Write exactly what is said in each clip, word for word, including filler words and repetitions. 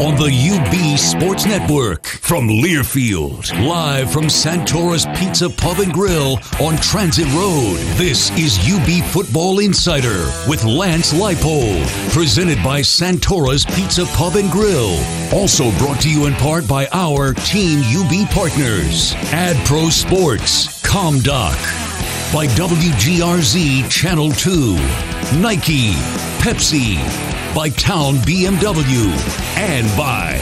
on the U B Sports Network. From Learfield, live from Santora's Pizza Pub and Grill on Transit Road, this is U B Football Insider with Lance Leipold, presented by Santora's Pizza Pub and Grill. Also brought to you in part by our Team U B partners, AdPro Sports, ComDoc, by W G R Z Channel two, Nike, Pepsi, by Town B M W, and by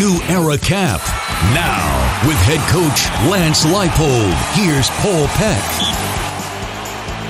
New Era Cap. Now, with head coach Lance Leipold, here's Paul Peck.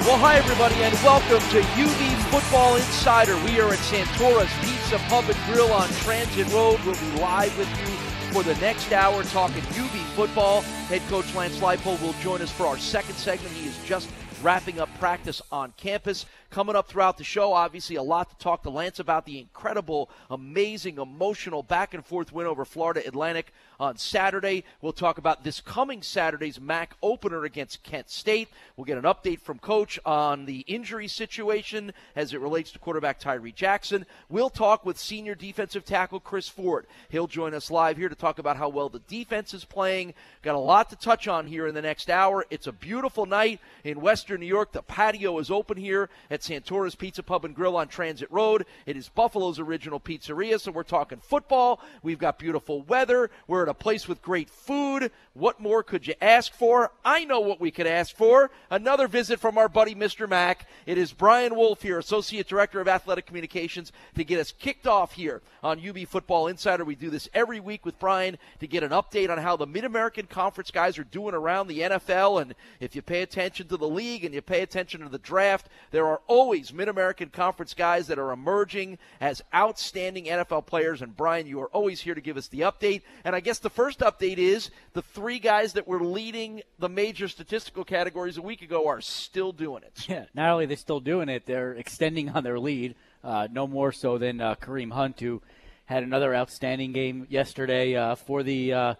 Well, hi, everybody, and welcome to U B Football Insider. We are at Santora's Pizza Pub and Grill on Transit Road. We'll be live with you for the next hour talking U B football. Head coach Lance Leipold will join us for our second segment. He is just wrapping up practice on campus. Coming up throughout the show, obviously a lot to talk to Lance about. The incredible, amazing, emotional back-and-forth win over Florida Atlantic on Saturday. We'll talk about this coming Saturday's M A C opener against Kent State. We'll get an update from coach on the injury situation as it relates to quarterback Tyree Jackson. We'll talk with senior defensive tackle Chris Ford. He'll join us live here to talk about how well the defense is playing. Got a lot to touch on here in the next hour. It's a beautiful night in Western New York. The patio is open here at Santora's Pizza Pub and Grill on Transit Road. It is Buffalo's original pizzeria, so we're talking football. We've got beautiful weather. We're at a place with great food. What more could you ask for? I know what we could ask for. Another visit from our buddy Mister Mack. It is Brian Wolf here, Associate Director of Athletic Communications, to get us kicked off here on U B Football Insider. We do this every week with Brian to get an update on how the Mid-American Conference guys are doing around the N F L. And if you pay attention to the league and you pay attention to the draft, there are always Mid-American Conference guys that are emerging as outstanding N F L players. And Brian, you are always here to give us the update. And I guess the first update is the three guys that were leading the major statistical categories a week ago are still doing it. Yeah, not only are they still doing it, they're extending on their lead, uh, no more so than uh, Kareem Hunt, who had another outstanding game yesterday uh, for the uh,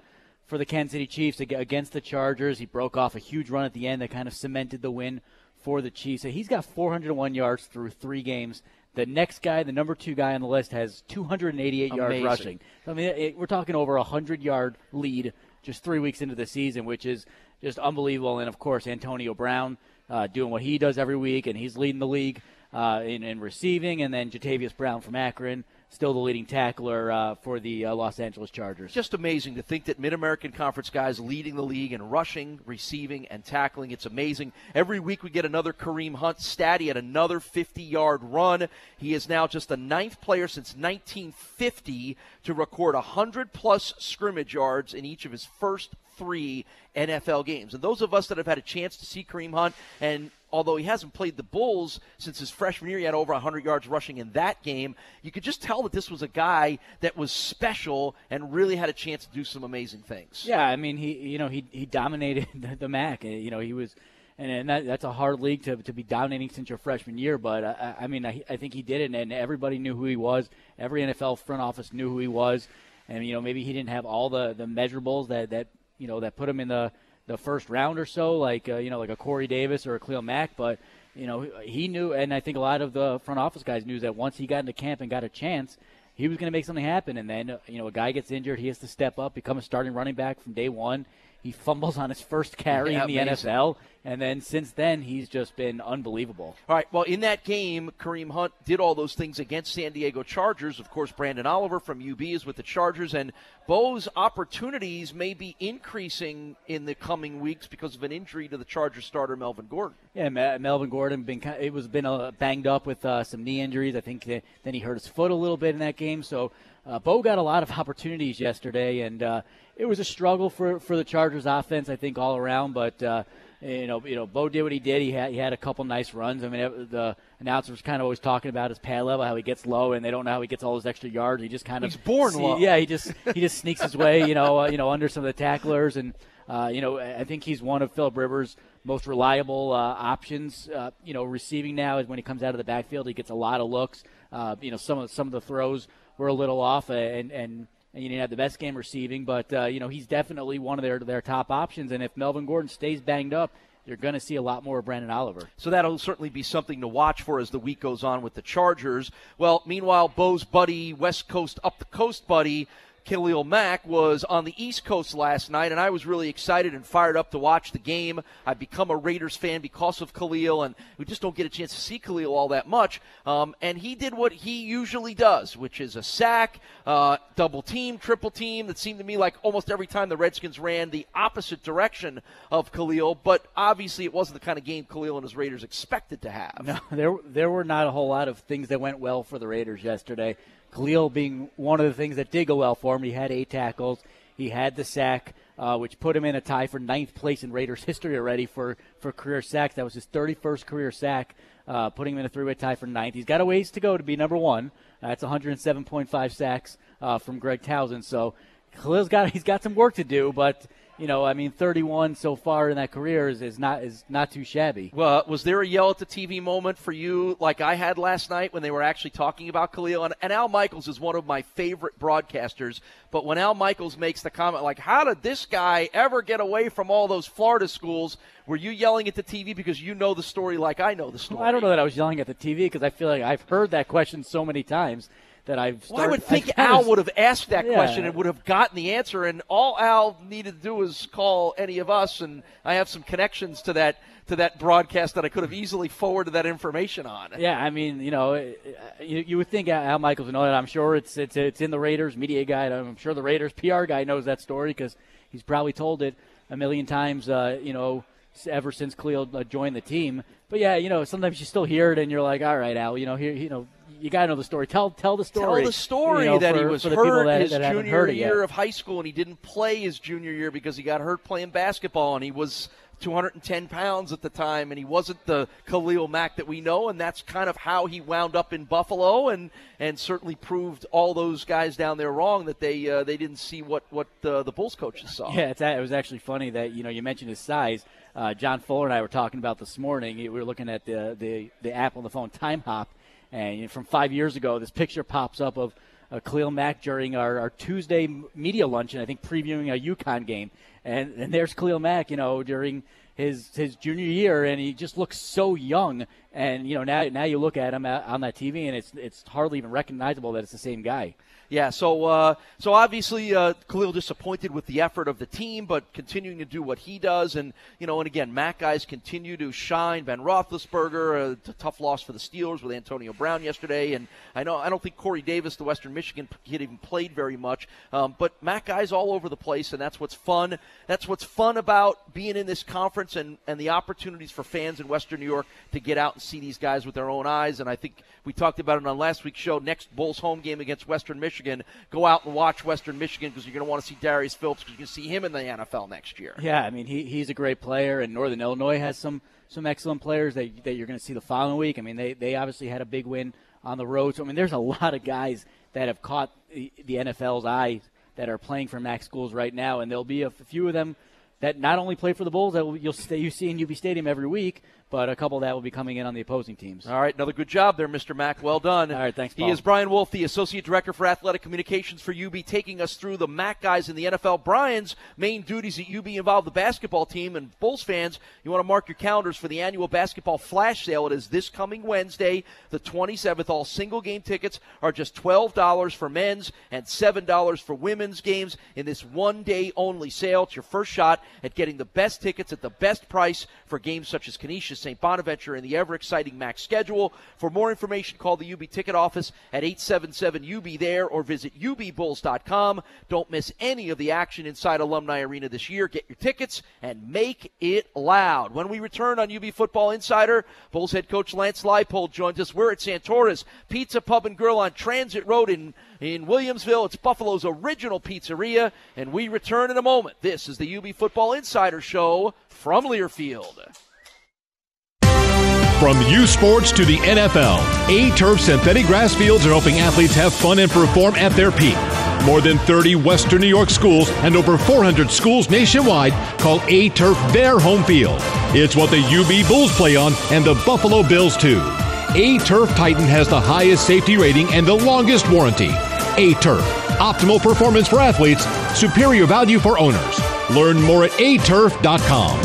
for the Kansas City Chiefs against the Chargers. He broke off a huge run at the end that kind of cemented the win for the Chiefs. So he's got four hundred one yards through three games. The next guy, the number two guy on the list, has two hundred eighty-eight Amazing. yards rushing. I mean, it, we're talking over a hundred-yard lead just three weeks into the season, which is just unbelievable. And, of course, Antonio Brown uh, doing what he does every week, and he's leading the league uh, in, in receiving. And then Jatavius Brown from Akron, still the leading tackler uh, for the uh, Los Angeles Chargers. Just amazing to think that Mid-American Conference guys leading the league in rushing, receiving, and tackling. It's amazing. Every week we get another Kareem Hunt stat. He had another fifty-yard run. He is now just the ninth player since nineteen fifty to record one hundred plus scrimmage yards in each of his first three N F L games. And those of us that have had a chance to see Kareem Hunt, and although he hasn't played the Bulls since his freshman year, he had over one hundred yards rushing in that game. You could just tell that this was a guy that was special and really had a chance to do some amazing things. Yeah, I mean, he you know he he dominated the, the M A C. You know, he was, and, and that, that's a hard league to to be dominating since your freshman year. But I, I mean, I, I think he did it, and everybody knew who he was. Every N F L front office knew who he was, and you know maybe he didn't have all the the measurables that that you know that put him in the the first round or so, like uh, you know, like a Corey Davis or a Khalil Mack, but you know he knew, and I think a lot of the front office guys knew that once he got into camp and got a chance, he was going to make something happen. And then you know a guy gets injured, he has to step up, become a starting running back from day one. He fumbles on his first carry yeah, in the amazing. N F L, and then since then he's just been unbelievable. All right, well, in that game, Kareem Hunt did all those things against San Diego Chargers. Of course, Brandon Oliver from U B is with the Chargers, and Bo's opportunities may be increasing in the coming weeks because of an injury to the Chargers starter Melvin Gordon. Yeah, Ma- Melvin Gordon been kind of, it was been uh, banged up with uh, some knee injuries. I think that, then he hurt his foot a little bit in that game. So uh, Bo got a lot of opportunities yesterday, and uh, it was a struggle for for the Chargers offense, I think, all around. But uh, you know, you know, Bo did what he did. He had he had a couple nice runs. I mean, it, the announcer was kind of always talking about his pad level, how he gets low, and they don't know how he gets all those extra yards. He just kind of he's born see, low. Yeah, he just he just sneaks his way, you know, uh, you know, under some of the tacklers, and uh, you know, I think he's one of Philip Rivers' most reliable uh, options. Uh, you know, receiving now is when he comes out of the backfield, he gets a lot of looks. Uh, you know, some of some of the throws were a little off, and and. And you didn't have the best game receiving, but, uh, you know, he's definitely one of their their top options. And if Melvin Gordon stays banged up, you're going to see a lot more of Brandon Oliver. So that'll certainly be something to watch for as the week goes on with the Chargers. Well, meanwhile, Bo's buddy, West Coast up the coast buddy, Khalil Mack, was on the East Coast last night, and I was really excited and fired up to watch the game. I've become a Raiders fan because of Khalil, and we just don't get a chance to see Khalil all that much. Um, and he did what he usually does, which is a sack, uh, double team, triple team. That seemed to me like almost every time the Redskins ran the opposite direction of Khalil, but obviously it wasn't the kind of game Khalil and his Raiders expected to have. No, there, there were not a whole lot of things that went well for the Raiders yesterday. Khalil being one of the things that did go well for him. He had eight tackles. He had the sack, uh, which put him in a tie for ninth place in Raiders history already for, for career sacks. That was his thirty-first career sack, uh, putting him in a three-way tie for ninth. He's got a ways to go to be number one. Uh, that's one hundred seven point five sacks uh, from Greg Towson. So Khalil's got he's got some work to do, but you know, I mean, thirty-one so far in that career is, is not is not too shabby. Well, was there a yell at the T V moment for you like I had last night when they were actually talking about Khalil? And, and Al Michaels is one of my favorite broadcasters. But when Al Michaels makes the comment, like, how did this guy ever get away from all those Florida schools? Were you yelling at the T V because you know the story like I know the story? Well, I don't know that I was yelling at the T V because I feel like I've heard that question so many times. That I've started, well, I would think I've Al would have asked that yeah. question and would have gotten the answer, and all Al needed to do was call any of us, and I have some connections to that to that broadcast that I could have easily forwarded that information on. Yeah, I mean, you know, you, you would think Al Michaels would know that. I'm sure it's it's it's in the Raiders media guide. I'm sure the Raiders P R guy knows that story because he's probably told it a million times, uh, you know, ever since Khalil joined the team. But yeah, you know, sometimes you still hear it, and you're like, all right, Al, you know, here, you know. You got to know the story. Tell tell the story. Tell the story you know, that for, he was hurt that, his that junior year of high school, and he didn't play his junior year because he got hurt playing basketball, and he was two hundred ten pounds at the time, and he wasn't the Khalil Mack that we know, and that's kind of how he wound up in Buffalo, and, and certainly proved all those guys down there wrong that they uh, they didn't see what, what uh, the Bulls coaches saw. Yeah, it's, it was actually funny that, you know, you mentioned his size. Uh, John Fuller and I were talking about this morning. We were looking at the, the, the app on the phone, Time Hop. And from five years ago, this picture pops up of uh, Khalil Mack during our, our Tuesday media luncheon, I think previewing a UConn game. And, and there's Khalil Mack, you know, during his his junior year, and he just looks so young. And, you know, now now you look at him on that T V, and it's it's hardly even recognizable that it's the same guy. Yeah, so uh, so obviously uh, Khalil disappointed with the effort of the team, but continuing to do what he does. And, you know, and again, Mack guys continue to shine. Ben Roethlisberger, a tough loss for the Steelers with Antonio Brown yesterday. And I know I don't think Corey Davis, the Western Michigan kid, even played very much. Um, but Mack guys all over the place, and that's what's fun. That's what's fun about being in this conference and, and the opportunities for fans in Western New York to get out and see these guys with their own eyes. And I think we talked about it on last week's show, next Bulls home game against Western Michigan. Michigan, go out and watch Western Michigan because you're going to want to see Darius Phillips because you can see him in the N F L next year. Yeah, I mean, he he's a great player, and Northern Illinois has some some excellent players that, that you're going to see the following week. I mean, they, they obviously had a big win on the road. So, I mean, there's a lot of guys that have caught the, the N F L's eye that are playing for Mac schools right now, and there'll be a few of them that not only play for the Bulls that you'll stay, you see in U B Stadium every week, but a couple that will be coming in on the opposing teams. All right, another good job there, Mister Mack. Well done. All right, thanks, Paul. He is Brian Wolf, the Associate Director for Athletic Communications for U B, taking us through the Mack guys in the N F L. Brian's main duties at U B involve the basketball team, and Bulls fans, you want to mark your calendars for the annual basketball flash sale. It is this coming Wednesday, the twenty-seventh. All single-game tickets are just twelve dollars for men's and seven dollars for women's games in this one-day-only sale. It's your first shot at getting the best tickets at the best price for games such as Canisius, Saint Bonaventure, and the ever-exciting Mac schedule. For more information, call the U B ticket office at eight seven seven U B there or visit U B bulls dot com. Don't miss any of the action inside Alumni Arena this year. Get your tickets and make it loud. When we return on U B Football Insider, Bulls head coach Lance Leipold joins us. We're at Santora's Pizza Pub and Grill on Transit Road in, in Williamsville. It's Buffalo's original pizzeria, and we return in a moment. This is the U B Football Insider Show from Learfield. From youth sports to the N F L, A-Turf synthetic grass fields are helping athletes have fun and perform at their peak. More than thirty Western New York schools and over four hundred schools nationwide call A-Turf their home field. It's what the U B Bulls play on and the Buffalo Bills too. A-Turf Titan has the highest safety rating and the longest warranty. A-Turf, optimal performance for athletes, superior value for owners. Learn more at A Turf dot com.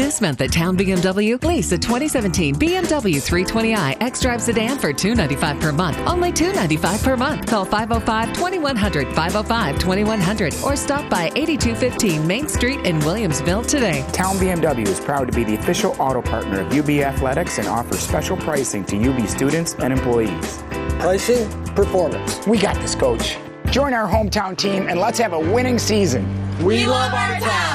This month at Town B M W, lease a twenty seventeen B M W three twenty i X-Drive sedan for two hundred ninety-five dollars per month. Only two hundred ninety-five dollars per month. Call five oh five, twenty-one hundred, five oh five, twenty-one hundred, or stop by eighty-two fifteen Main Street in Williamsville today. Town B M W is proud to be the official auto partner of U B Athletics and offers special pricing to U B students and employees. Pricing, performance. We got this, Coach. Join our hometown team and let's have a winning season. We love our town.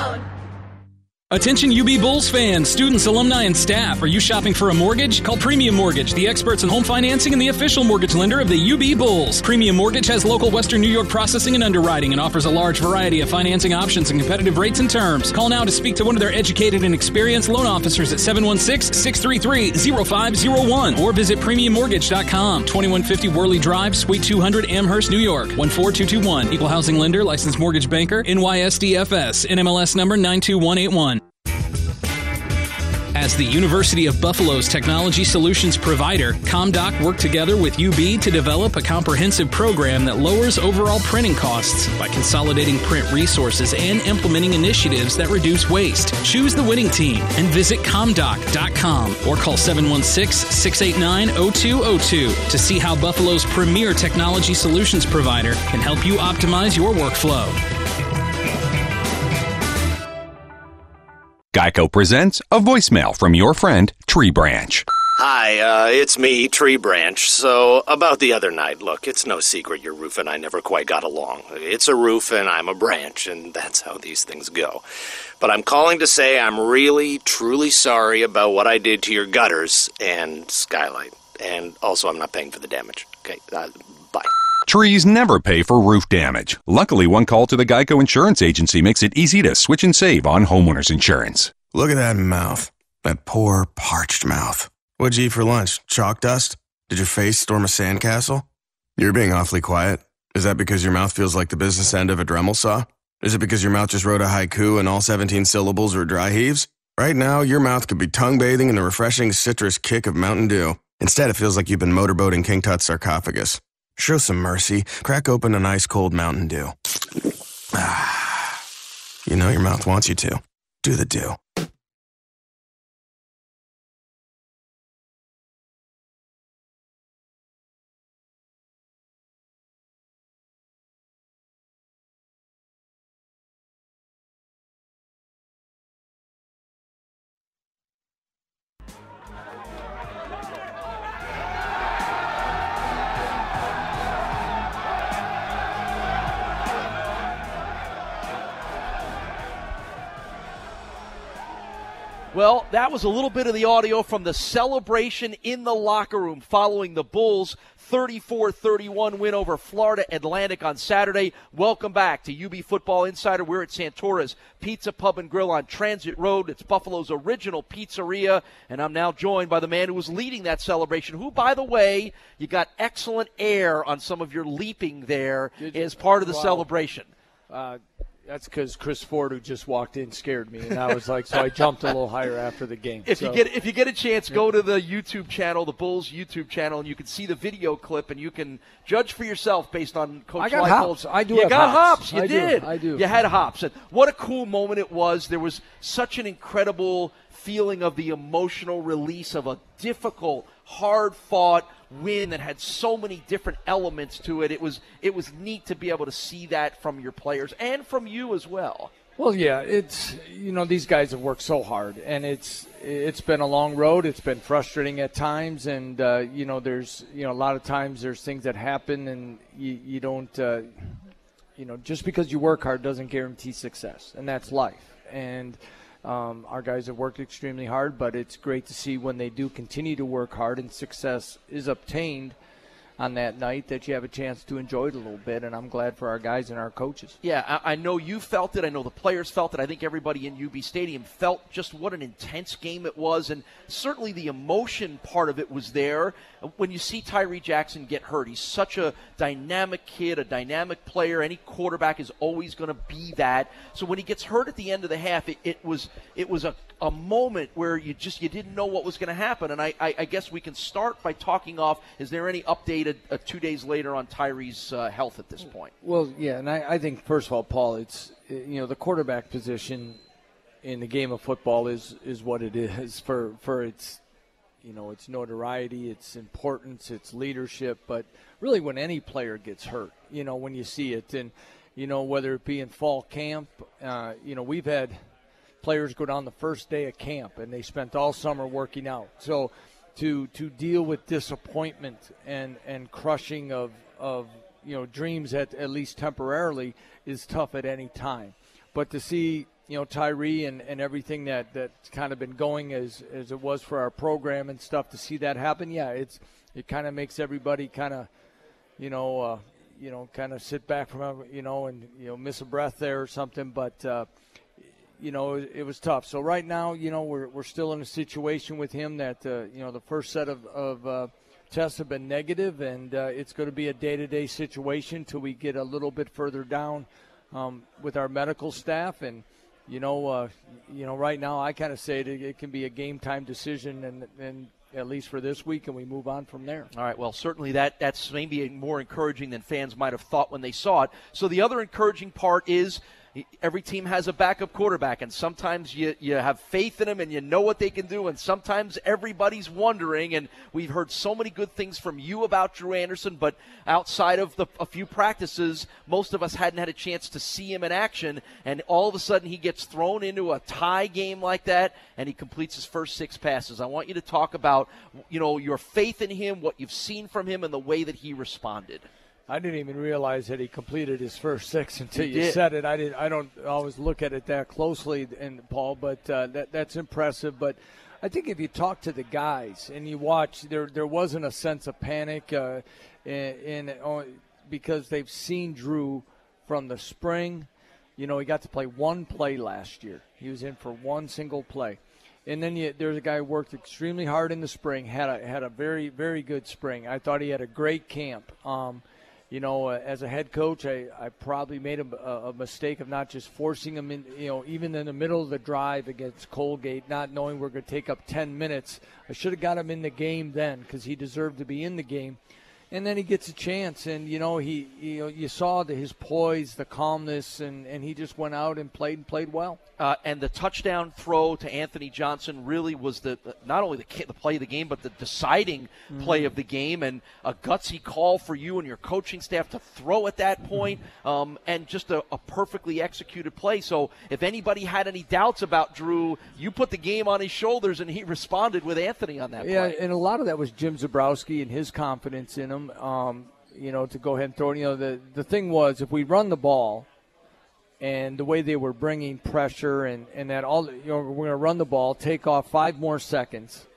Attention U B Bulls fans, students, alumni, and staff. Are you shopping for a mortgage? Call Premium Mortgage, the experts in home financing and the official mortgage lender of the U B Bulls. Premium Mortgage has local Western New York processing and underwriting and offers a large variety of financing options and competitive rates and terms. Call now to speak to one of their educated and experienced loan officers at seven one six, six three three, zero five zero one or visit premium mortgage dot com. twenty-one fifty Worley Drive, Suite two hundred, Amherst, New York. one four two two one. Equal housing lender, licensed mortgage banker, N Y S D F S, N M L S number nine two one eight one. As the University of Buffalo's technology solutions provider, ComDoc worked together with U B to develop a comprehensive program that lowers overall printing costs by consolidating print resources and implementing initiatives that reduce waste. Choose the winning team and visit comdoc dot com or call seven one six, six eight nine, zero two zero two to see how Buffalo's premier technology solutions provider can help you optimize your workflow. Geico presents a voicemail from your friend, Tree Branch. Hi, uh, it's me, Tree Branch. So, about the other night, look, it's no secret your roof and I never quite got along. It's a roof and I'm a branch, and that's how these things go. But I'm calling to say I'm really, truly sorry about what I did to your gutters and skylight. And also, I'm not paying for the damage. Okay, uh, bye. Trees never pay for roof damage. Luckily, one call to the Geico Insurance Agency makes it easy to switch and save on homeowners insurance. Look at that mouth. That poor, parched mouth. What'd you eat for lunch? Chalk dust? Did your face storm a sandcastle? You're being awfully quiet. Is that because your mouth feels like the business end of a Dremel saw? Is it because your mouth just wrote a haiku and all seventeen syllables were dry heaves? Right now, your mouth could be tongue-bathing in the refreshing citrus kick of Mountain Dew. Instead, it feels like you've been motorboating King Tut's sarcophagus. Show some mercy. Crack open an ice-cold Mountain Dew. Ah, you know your mouth wants you to. Do the dew. Well, that was a little bit of the audio from the celebration in the locker room following the Bulls' thirty-four thirty-one win over Florida Atlantic on Saturday. Welcome back to U B Football Insider. We're at Santora's Pizza Pub and Grill on Transit Road. It's Buffalo's original pizzeria, and I'm now joined by the man who was leading that celebration, who, by the way, you got excellent air on some of your leaping there as part of the wow. celebration. Uh That's because Chris Ford, who just walked in, scared me, and I was like, so I jumped a little higher after the game. If so. you get if you get a chance, go to the YouTube channel, the Bulls YouTube channel, and you can see the video clip, and you can judge for yourself based on Coach Leipold's. I do. You have got hops. hops. You I did. Do. I do. You had hops. And what a cool moment it was. There was such an incredible feeling of the emotional release of a difficult, hard-fought win that had so many different elements to it. It was it was neat to be able to see that from your players and from you as well. Well, yeah, it's, you know, these guys have worked so hard, and it's it's been a long road. It's been frustrating at times, and uh, you know, there's you know a lot of times there's things that happen, and you you don't uh, you know just because you work hard doesn't guarantee success, and that's life. And Um, our guys have worked extremely hard, but it's great to see when they do continue to work hard and success is obtained on that night that you have a chance to enjoy it a little bit, and I'm glad for our guys and our coaches. Yeah, I, I know you felt it. I know the players felt it. I think everybody in U B Stadium felt just what an intense game it was, and certainly the emotion part of it was there. When you see Tyree Jackson get hurt, he's such a dynamic kid, a dynamic player. Any quarterback is always going to be that. So when he gets hurt at the end of the half, it, it was it was a, a moment where you just you didn't know what was going to happen. And I, I, I guess we can start by talking off, is there any update a, a two days later on Tyree's uh, health at this point? Well, yeah, and I, I think, first of all, Paul, it's, you know, the quarterback position in the game of football is is what it is for for its, you know, its notoriety, its importance, its leadership. But really, when any player gets hurt, you know, when you see it, and you know, whether it be in fall camp, uh, you know, we've had players go down the first day of camp and they spent all summer working out. So to to deal with disappointment and and crushing of of you know dreams at at least temporarily is tough at any time. But to see, you know, Tyree and, and everything that, that's kind of been going as, as it was for our program and stuff, to see that happen, yeah, it's it kind of makes everybody kind of, you know, uh, you know, kind of sit back from, you know, and, you know, miss a breath there or something. But, uh, you know, it, it was tough. So right now, you know, we're we're still in a situation with him that, uh, you know, the first set of, of uh, tests have been negative, and uh, it's going to be a day-to-day situation till we get a little bit further down um, with our medical staff. And, You know, uh, you know. Right now, I kind of say it, it can be a game-time decision, and and at least for this week, and we move on from there. All right. Well, certainly that that's maybe more encouraging than fans might have thought when they saw it. So the other encouraging part is every team has a backup quarterback, and sometimes you, you have faith in them and you know what they can do, and sometimes everybody's wondering. And we've heard so many good things from you about Drew Anderson, but outside of the, a few practices, most of us hadn't had a chance to see him in action, and all of a sudden he gets thrown into a tie game like that, and he completes his first six passes. I want you to talk about, you know, your faith in him, what you've seen from him, and the way that he responded. I didn't even realize that he completed his first six until you said it. I didn't. I don't always look at it that closely, and Paul, but uh, that that's impressive. But I think if you talk to the guys and you watch, there there wasn't a sense of panic, uh, in, in because they've seen Drew from the spring. You know, he got to play one play last year. He was in for one single play, and then you, there's a guy who worked extremely hard in the spring. had a had a very very good spring. I thought he had a great camp. Um, You know, uh, as a head coach, I, I probably made a, a mistake of not just forcing him in, you know, even in the middle of the drive against Colgate, not knowing we're going to take up ten minutes. I should have got him in the game then, because he deserved to be in the game. And then he gets a chance, and, you know, he, you know, you saw the, his poise, the calmness, and, and he just went out and played and played well. Uh, and the touchdown throw to Anthony Johnson really was the not only the, the play of the game, but the deciding mm-hmm. play of the game, and a gutsy call for you and your coaching staff to throw at that point, um, and just a, a perfectly executed play. So if anybody had any doubts about Drew, you put the game on his shoulders, and he responded with Anthony on that yeah, play. Yeah, and a lot of that was Jim Zebrowski and his confidence in him. Um, you know, to go ahead and throw. You know, the the thing was, if we run the ball, and the way they were bringing pressure, and, and that all, you know, we're going to run the ball, take off five more seconds,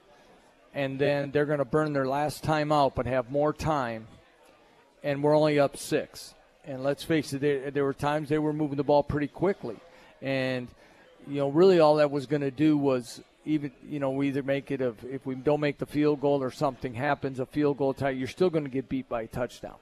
and then they're going to burn their last time out, but have more time, and we're only up six. And let's face it, they, there were times they were moving the ball pretty quickly, and you know, really all that was going to do was. Even, you know, we either make it, if, if we don't make the field goal or something happens, a field goal tie, you're still going to get beat by a touchdown.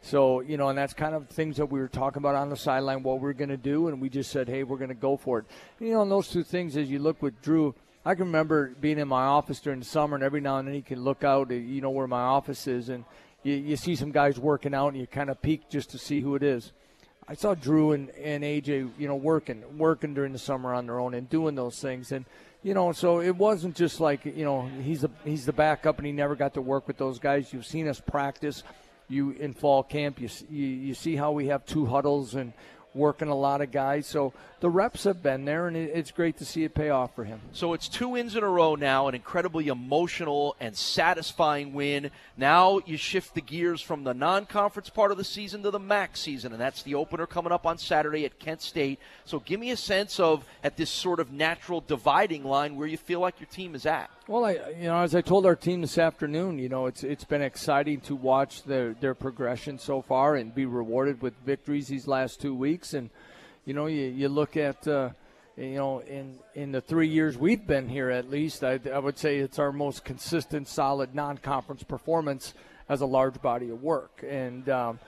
So, you know, and that's kind of things that we were talking about on the sideline, what we're going to do, and we just said, hey, we're going to go for it. You know, and those two things, as you look with Drew, I can remember being in my office during the summer, and every now and then he can look out, you know, where my office is, and you, you see some guys working out, and you kind of peek just to see who it is. I saw Drew and, and A J, you know, working, working during the summer on their own and doing those things, and you know, so it wasn't just like, you know, he's the, he's the backup and he never got to work with those guys. You've seen us practice. You in fall camp, you, you, you see how we have two huddles and working a lot of guys. So the reps have been there, and it, it's great to see it pay off for him. So it's two wins in a row now, an incredibly emotional and satisfying win. Now you shift the gears from the non-conference part of the season to the M A C season, and that's the opener coming up on Saturday at Kent State. So give me a sense of, at this sort of natural dividing line, where you feel like your team is at. Well, I, you know, as I told our team this afternoon, you know, it's it's been exciting to watch their, their progression so far and be rewarded with victories these last two weeks. And, you know, you, you look at, uh, you know, in, in the three years we've been here at least, I, I would say it's our most consistent, solid non-conference performance as a large body of work. And um,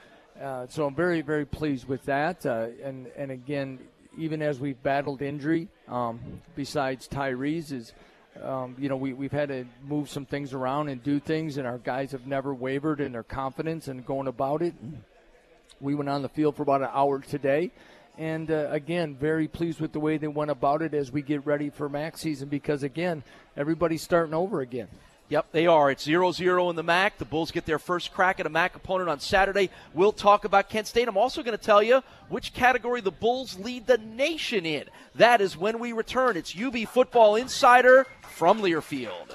uh, so I'm very, very pleased with that. Uh, and, and, again, even as we've battled injury, um, besides Tyree's, is – Um, you know, we, we've had to move some things around and do things, and our guys have never wavered in their confidence and going about it. We went on the field for about an hour today And, uh, again, very pleased with the way they went about it as we get ready for MAC season because, again, everybody's starting over again. Yep, they are. It's zero zero in the MAC. The Bulls get their first crack at a MAC opponent on Saturday. We'll talk about Kent State. I'm also going to tell you which category the Bulls lead the nation in. That is when we return. It's U B Football Insider from Learfield.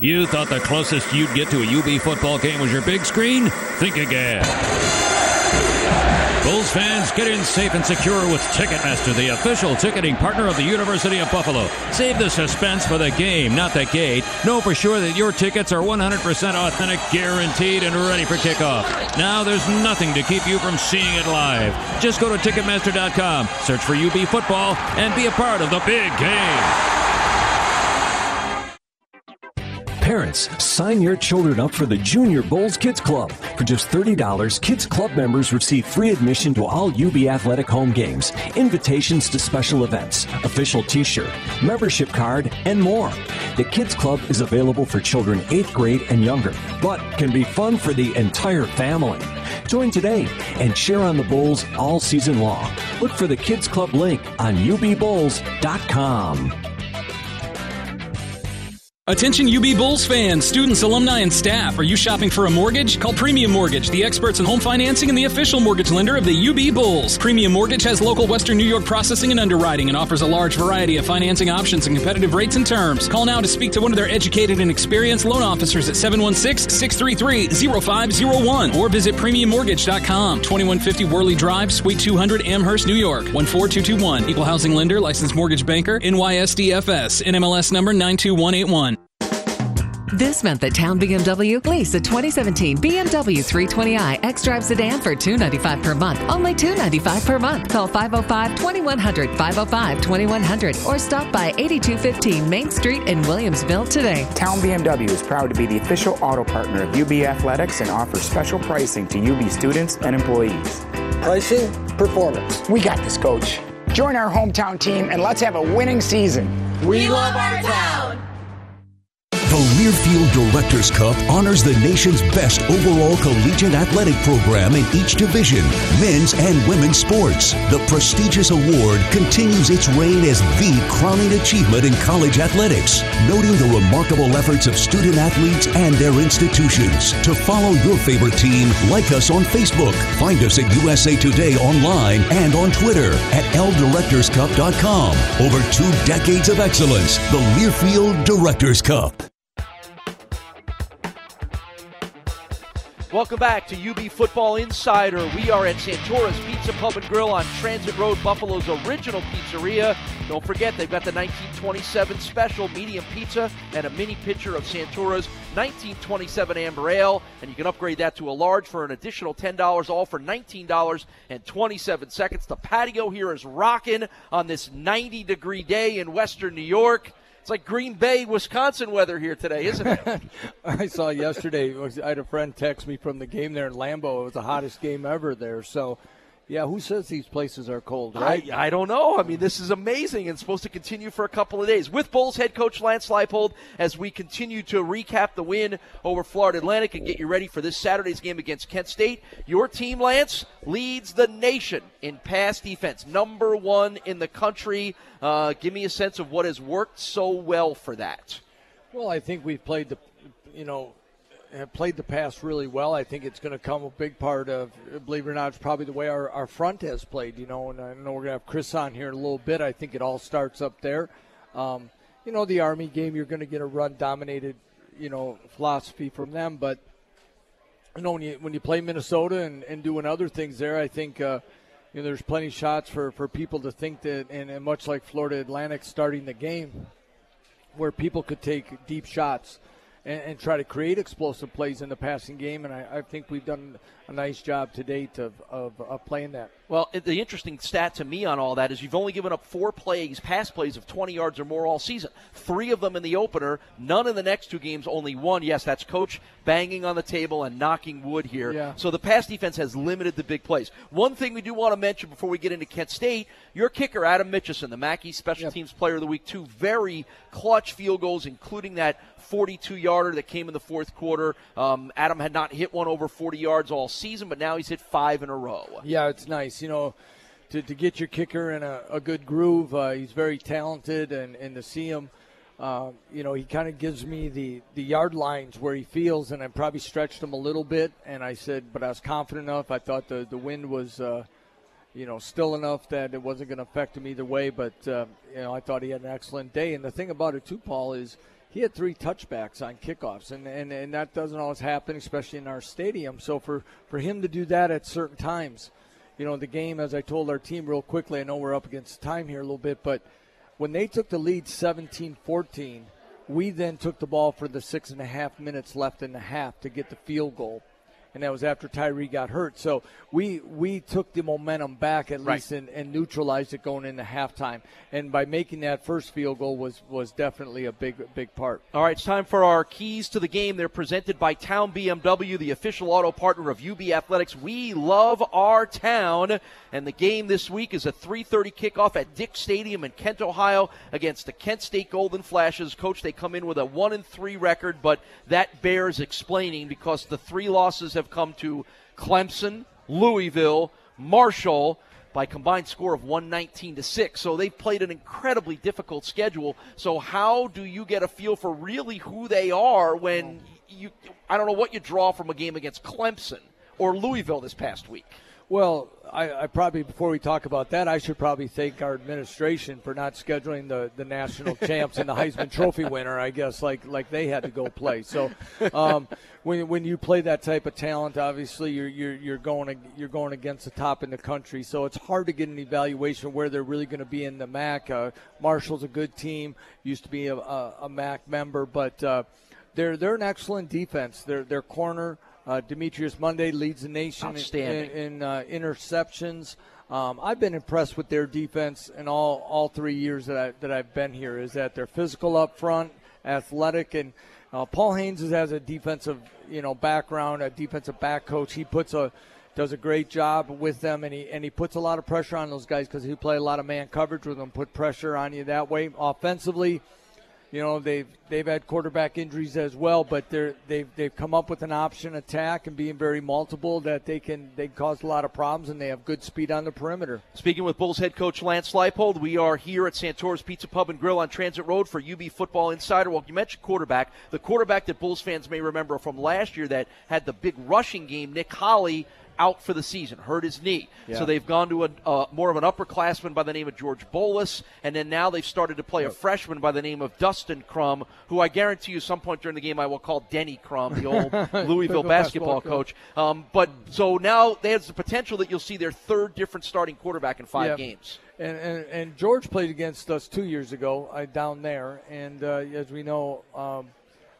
You thought the closest you'd get to a U B football game was your big screen? Think again. Bulls fans, get in safe and secure with Ticketmaster, the official ticketing partner of the University of Buffalo. Save the suspense for the game, not the gate. Know for sure that your tickets are one hundred percent authentic, guaranteed, and ready for kickoff. Now there's nothing to keep you from seeing it live. Just go to Ticketmaster dot com, search for U B football, and be a part of the big game. Parents, sign your children up for the Junior Bulls Kids Club. For just thirty dollars, Kids Club members receive free admission to all U B Athletic home games, invitations to special events, official t-shirt, membership card, and more. The Kids Club is available for children eighth grade and younger, but can be fun for the entire family. Join today and cheer on the Bulls all season long. Look for the Kids Club link on U B bulls dot com. Attention U B Bulls fans, students, alumni, and staff. Are you shopping for a mortgage? Call Premium Mortgage, the experts in home financing and the official mortgage lender of the U B Bulls. Premium Mortgage has local Western New York processing and underwriting and offers a large variety of financing options and competitive rates and terms. Call now to speak to one of their educated and experienced loan officers at seven one six, six three three, zero five zero one or visit premium mortgage dot com. twenty-one fifty Worley Drive, Suite two hundred, Amherst, New York. one four two two one. Equal housing lender, licensed mortgage banker, N Y S D F S. N M L S number nine two one eight one. This month at Town B M W, lease a twenty seventeen B M W three twenty i X-Drive sedan for two hundred ninety-five dollars per month. Only two hundred ninety-five dollars per month. Call five oh five, twenty-one hundred, five oh five, twenty-one hundred, or stop by eighty-two fifteen Main Street in Williamsville today. Town B M W is proud to be the official auto partner of U B Athletics and offers special pricing to U B students and employees. Pricing, performance. We got this, Coach. Join our hometown team and let's have a winning season. We, we love our town. The Learfield Directors Cup honors the nation's best overall collegiate athletic program in each division, men's and women's sports. The prestigious award continues its reign as the crowning achievement in college athletics, noting the remarkable efforts of student athletes and their institutions. To follow your favorite team, like us on Facebook. Find us at U S A Today online and on Twitter at L Directors Cup dot com. Over two decades of excellence, the Learfield Directors Cup. Welcome back to U B Football Insider. We are at Santora's Pizza Pub and Grill on Transit Road, Buffalo's original pizzeria. Don't forget, they've got the nineteen twenty-seven special medium pizza and a mini pitcher of Santora's nineteen twenty-seven Amber Ale. And you can upgrade that to a large for an additional ten dollars, all for nineteen twenty-seven. The patio here is rocking on this ninety-degree day in Western New York. It's like Green Bay, Wisconsin weather here today, isn't it? I saw yesterday, I had a friend text me from the game there in Lambeau. It was the hottest game ever there. So, yeah, who says these places are cold, right? I, I don't know. I mean, this is amazing. It's supposed to continue for a couple of days. With Bulls head coach Lance Leipold as we continue to recap the win over Florida Atlantic and get you ready for this Saturday's game against Kent State. Your team, Lance, leads the nation in pass defense, number one in the country. Uh, give me a sense of what has worked so well for that. Well, I think we've played the, you know, played the pass really well. I think it's going to come a big part of, believe it or not, it's probably the way our, our front has played, you know, and I know we're going to have Chris on here in a little bit. I think it all starts up there. Um, you know, the Army game, you're going to get a run-dominated, you know, philosophy from them, but, you know, when you, when you play Minnesota and, and doing other things there, I think uh, you know, there's plenty of shots for, for people to think that, and, and much like Florida Atlantic starting the game, where people could take deep shots. and, and try to create explosive plays in the passing game, and I, I think we've done a nice job to date of, of, of playing that. Well, the interesting stat to me on all that is you've only given up four plays, pass plays of twenty yards or more all season. Three of them in the opener, none in the next two games, only one. Yes, that's coach banging on the table and knocking wood here. Yeah. So the pass defense has limited the big plays. One thing we do want to mention before we get into Kent State, your kicker, Adam Mitchison, the Mackey Special yep. Teams Player of the Week, two very clutch field goals, including that forty-two-yarder that came in the fourth quarter. Um, Adam had not hit one over forty yards all season, but now he's hit five in a row. Yeah, it's nice. You know, to, to get your kicker in a, a good groove, uh, he's very talented, and, and to see him, uh, you know, he kind of gives me the, the yard lines where he feels, and I probably stretched him a little bit, and I said, but I was confident enough. I thought the, the wind was uh, – you know, still enough that it wasn't going to affect him either way. But, uh, you know, I thought he had an excellent day. And the thing about it, too, Paul, is he had three touchbacks on kickoffs. And, and, and that doesn't always happen, especially in our stadium. So for, for him to do that at certain times, you know, the game, as I told our team real quickly, I know we're up against time here a little bit, but when they took the lead seventeen fourteen, we then took the ball for the six and a half minutes left in the half to get the field goal. And that was after Tyree got hurt. So we we took the momentum back at right. least and, and neutralized it going into halftime. And by making that first field goal was, was definitely a big, big part. All right, it's time for our keys to the game. They're presented by Town B M W, the official auto partner of U B Athletics. We love our town. And the game this week is a three thirty kickoff at Dix Stadium in Kent, Ohio, against the Kent State Golden Flashes. Coach, they come in with a one and three record, but that bears explaining because the three losses have come to Clemson, Louisville, Marshall by combined score of one nineteen to six. So they've played an incredibly difficult schedule. So how do you get a feel for really who they are when you I don't know what you draw from a game against Clemson or Louisville this past week? Well, I, I probably, before we talk about that, I should probably thank our administration for not scheduling the, the national champs and the Heisman Trophy winner, I guess, like like they had to go play. So um, when when you play that type of talent, obviously you're you're you're going you're going against the top in the country. So it's hard to get an evaluation where they're really going to be in the MAC. Uh, Marshall's a good team, used to be a, a, a MAC member, but uh, they're they're an excellent defense. Their their corner. Uh, Demetrius Monday leads the nation in, in, in uh, interceptions. Um, I've been impressed with their defense in all, all three years that, I, that I've been here, is that they're physical up front, athletic, and uh, Paul Haynes has a defensive you know background, a defensive back coach. He puts a does a great job with them, and he and he puts a lot of pressure on those guys because he play a lot of man coverage with them, put pressure on you that way. Offensively, you know, they've they've had quarterback injuries as well, but they're they've they've come up with an option attack and being very multiple that they can they cause a lot of problems, and they have good speed on the perimeter. Speaking with Bulls head coach Lance Leipold, we are here at Santora's Pizza Pub and Grill on Transit Road for U B Football Insider. Well, you mentioned quarterback. The quarterback that Bulls fans may remember from last year that had the big rushing game, Nick Holley, out for the season, hurt his knee. Yeah. So they've gone to a uh, more of an upperclassman by the name of George Bolus, and then now they've started to play a freshman by the name of Dustin Crum, who I guarantee you some point during the game I will call Denny Crum, the old Louisville basketball, basketball coach. Um, but so now there's the potential that you'll see their third different starting quarterback in five yeah. games. And, and, and George played against us two years ago uh, down there, and uh, as we know, um,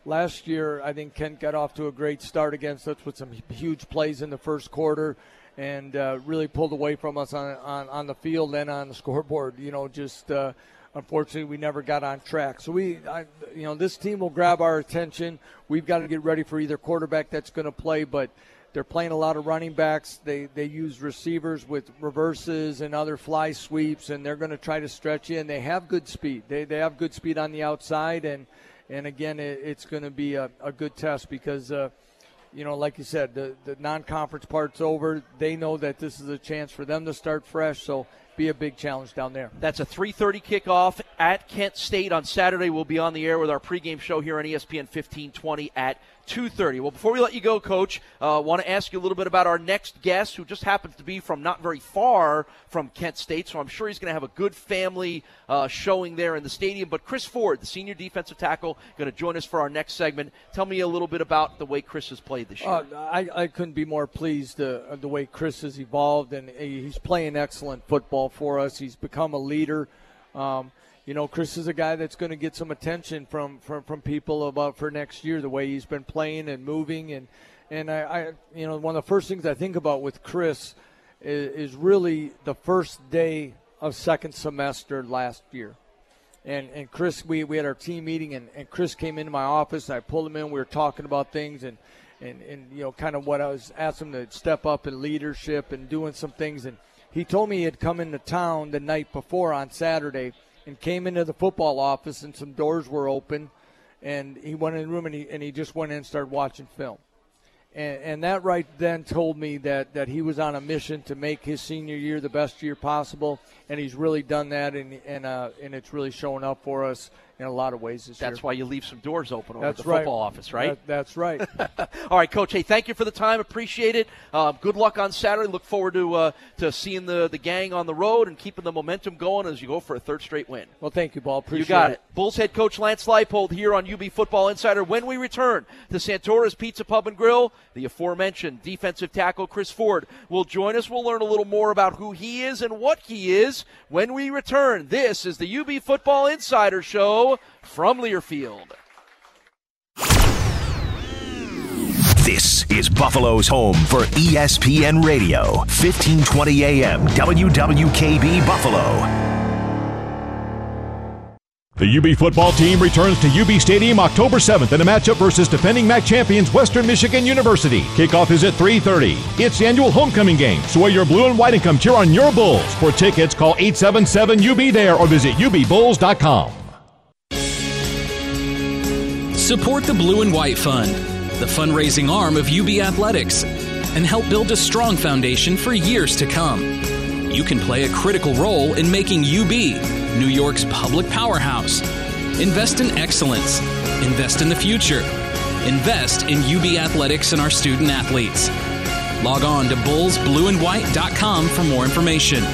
last year, I think Kent got off to a great start against us with some huge plays in the first quarter and uh, really pulled away from us on, on, on the field and on the scoreboard. You know, just uh, unfortunately, we never got on track. So, we, I, you know, this team will grab our attention. We've got to get ready for either quarterback that's going to play, but they're playing a lot of running backs. They they use receivers with reverses and other fly sweeps, and they're going to try to stretch you, and they have good speed. They, they have good speed on the outside, and And, again, it, it's going to be a, a good test because, uh, you know, like you said, the, the non-conference part's over. They know that this is a chance for them to start fresh, so be a big challenge down there. That's a three thirty kickoff at Kent State on Saturday. We'll be on the air with our pregame show here on E S P N fifteen twenty at two thirty. Well, before we let you go, Coach, I uh, want to ask you a little bit about our next guest, who just happens to be from not very far from Kent State, so I'm sure he's going to have a good family uh, showing there in the stadium. But Chris Ford, the senior defensive tackle, going to join us for our next segment. Tell me a little bit about the way Chris has played this year. Uh, I, I couldn't be more pleased uh, the way Chris has evolved, and he's playing excellent football for us. He's become a leader. Um, you know, Chris is a guy that's going to get some attention from, from, from people about for next year, the way he's been playing and moving. And, and I, I, you know, one of the first things I think about with Chris is, is really the first day of second semester last year. And and Chris, we, we had our team meeting, and, and Chris came into my office. I pulled him in. We were talking about things and, and, and you know, kind of what I was asking him to step up in leadership and doing some things. And he told me he had come into town the night before on Saturday and came into the football office, and some doors were open. And he went in the room, and he, and he just went in and started watching film. And, and that right then told me that, that he was on a mission to make his senior year the best year possible, and he's really done that, and and, uh, and it's really showing up for us in a lot of ways this year. That's why you leave some doors open over at the football office, right? That, that's right. All right, Coach, hey, thank you for the time. Appreciate it. Uh, good luck on Saturday. Look forward to uh, to seeing the, the gang on the road and keeping the momentum going as you go for a third straight win. Well, thank you, Paul. Appreciate it. You got it. it. Bulls head coach Lance Leipold here on U B Football Insider. When we return to Santora's Pizza Pub and Grill, the aforementioned defensive tackle Chris Ford will join us. We'll learn a little more about who he is and what he is when we return. This is the U B Football Insider Show from Learfield. This is Buffalo's home for E S P N Radio, fifteen twenty A M, W W K B Buffalo. The U B football team returns to U B Stadium October seventh in a matchup versus defending M A C champions Western Michigan University. Kickoff is at three thirty. It's the annual homecoming game, so while your blue and white and come cheer on your Bulls. For tickets, call eight seven seven U B D A R E or visit U B bulls dot com. Support the Blue and White Fund, the fundraising arm of U B Athletics, and help build a strong foundation for years to come. You can play a critical role in making U B New York's public powerhouse. Invest in excellence. Invest in the future. Invest in U B Athletics and our student athletes. Log on to bulls blue and white dot com for more information.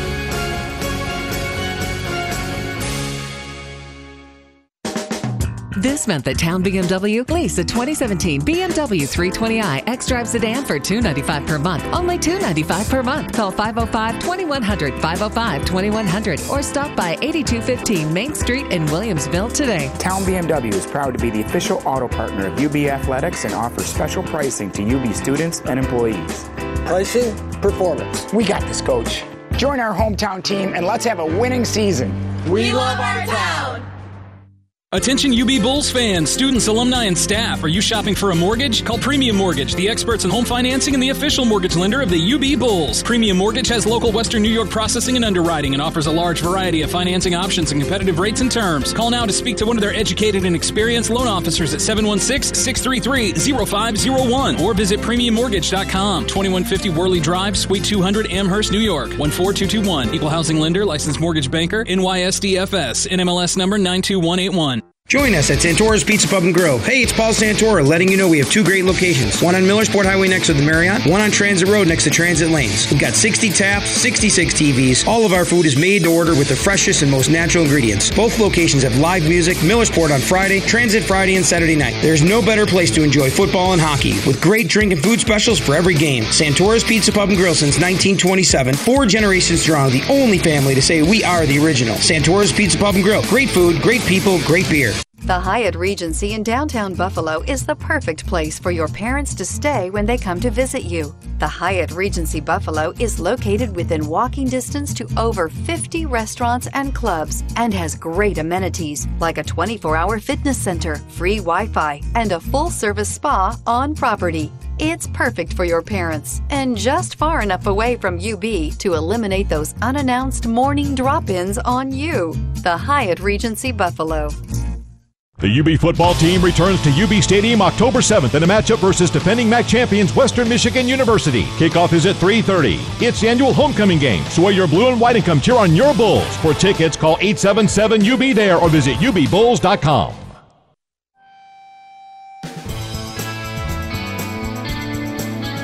This month at Town B M W, lease a twenty seventeen B M W three twenty i X-Drive sedan for two hundred ninety-five dollars per month. Only two hundred ninety-five dollars per month. Call five oh five, twenty-one hundred, five oh five, twenty-one hundred, or stop by eighty-two fifteen Main Street in Williamsville today. Town B M W is proud to be the official auto partner of U B Athletics and offers special pricing to U B students and employees. Pricing, performance. We got this, Coach. Join our hometown team and let's have a winning season. We love our town. Attention U B Bulls fans, students, alumni, and staff. Are you shopping for a mortgage? Call Premium Mortgage, the experts in home financing and the official mortgage lender of the U B Bulls. Premium Mortgage has local Western New York processing and underwriting and offers a large variety of financing options and competitive rates and terms. Call now to speak to one of their educated and experienced loan officers at seven one six, six three three, zero five zero one or visit premium mortgage dot com. twenty-one fifty Worley Drive, Suite two hundred, Amherst, New York. one four two two one. Equal housing lender, licensed mortgage banker, N Y S D F S, N M L S number nine two one eight one. Join us at Santora's Pizza Pub and Grill. Hey, it's Paul Santora letting you know we have two great locations. One on Millersport Highway next to the Marriott, one on Transit Road next to Transit Lanes. We've got sixty taps, sixty-six T Vs. All of our food is made to order with the freshest and most natural ingredients. Both locations have live music, Millersport on Friday, Transit Friday and Saturday night. There's no better place to enjoy football and hockey with great drink and food specials for every game. Santora's Pizza Pub and Grill since nineteen twenty-seven. Four generations strong, the only family to say we are the original. Santora's Pizza Pub and Grill. Great food, great people, great beer. The Hyatt Regency in downtown Buffalo is the perfect place for your parents to stay when they come to visit you. The Hyatt Regency Buffalo is located within walking distance to over fifty restaurants and clubs and has great amenities like a twenty-four hour fitness center, free Wi-Fi, and a full-service spa on property. It's perfect for your parents and just far enough away from U B to eliminate those unannounced morning drop-ins on you. The Hyatt Regency Buffalo. The U B football team returns to U B Stadium October seventh in a matchup versus defending M A C champions Western Michigan University. Kickoff is at three thirty. It's the annual homecoming game, so while your blue and white and come cheer on your Bulls. For tickets, call eight seven seven U B D A R E or visit U B bulls dot com.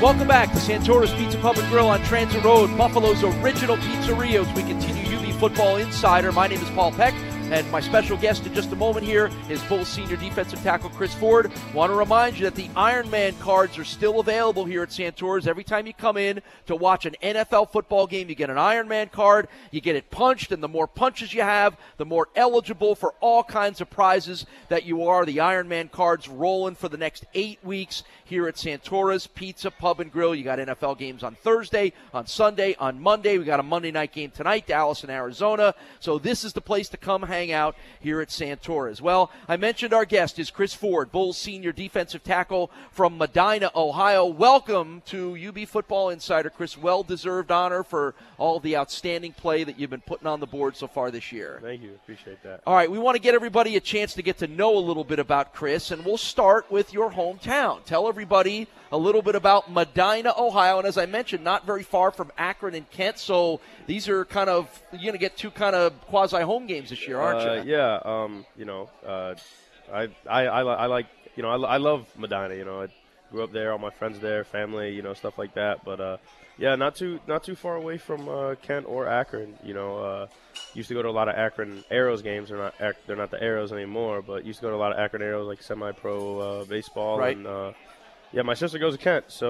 Welcome back to Santora's Pizza Pub and Grill on Transit Road, Buffalo's original pizzeria, as we continue U B Football Insider. My name is Paul Peck. And my special guest in just a moment here is Bulls senior defensive tackle Chris Ford. Want to remind you that the Iron Man cards are still available here at Santora's. Every time you come in to watch an N F L football game, you get an Iron Man card. You get it punched, and the more punches you have, the more eligible for all kinds of prizes that you are. The Iron Man cards rolling for the next eight weeks here at Santora's Pizza Pub and Grill. You got N F L games on Thursday, on Sunday, on Monday. We got a Monday night game tonight, Dallas and Arizona. So this is the place to come hang out here at Santora's. Well, I mentioned our guest is Chris Ford, Bulls senior defensive tackle from Medina, Ohio. Welcome to U B Football Insider, Chris. Well-deserved honor for all the outstanding play that you've been putting on the board so far this year. Thank you. Appreciate that. All right, we want to get everybody a chance to get to know a little bit about Chris, and we'll start with your hometown. Tell everybody a little bit about Medina, Ohio, and as I mentioned, not very far from Akron and Kent, so these are kind of, you're going to get two kind of quasi-home games this year, aren't uh, you? Yeah, um, you know, uh, I, I, I, I like, you know, I, I love Medina, you know, I grew up there, all my friends there, family, you know, stuff like that, but uh, yeah, not too, not too far away from uh, Kent or Akron, you know, uh, used to go to a lot of Akron Arrows games, they're not, they're not the Arrows anymore, but used to go to a lot of Akron Arrows, like semi-pro uh, baseball, right. and, uh, Yeah, my sister goes to Kent, so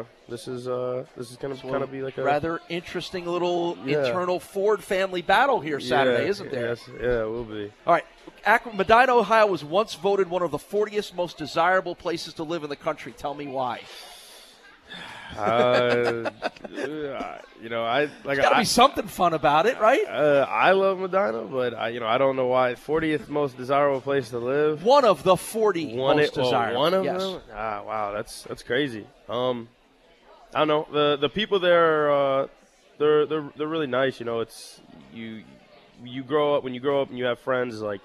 uh, this is uh, this is going to kind of be like a rather interesting little yeah. internal Ford family battle here Saturday, yeah, isn't there? Yes, yeah, it will be. All right, Akron, Medina, Ohio was once voted one of the fortieth most desirable places to live in the country. Tell me why. Uh, you know, I like. There's got to be something fun about it, right? Uh, I love Medina, but I, you know, I don't know why. Fortieth most desirable place to live. One of the forty one most it, desirable. Oh, one of yes. them. Ah, wow, that's that's crazy. Um, I don't know. the The people there, uh, they're they're they're really nice. You know, it's you you grow up when you grow up and you have friends like.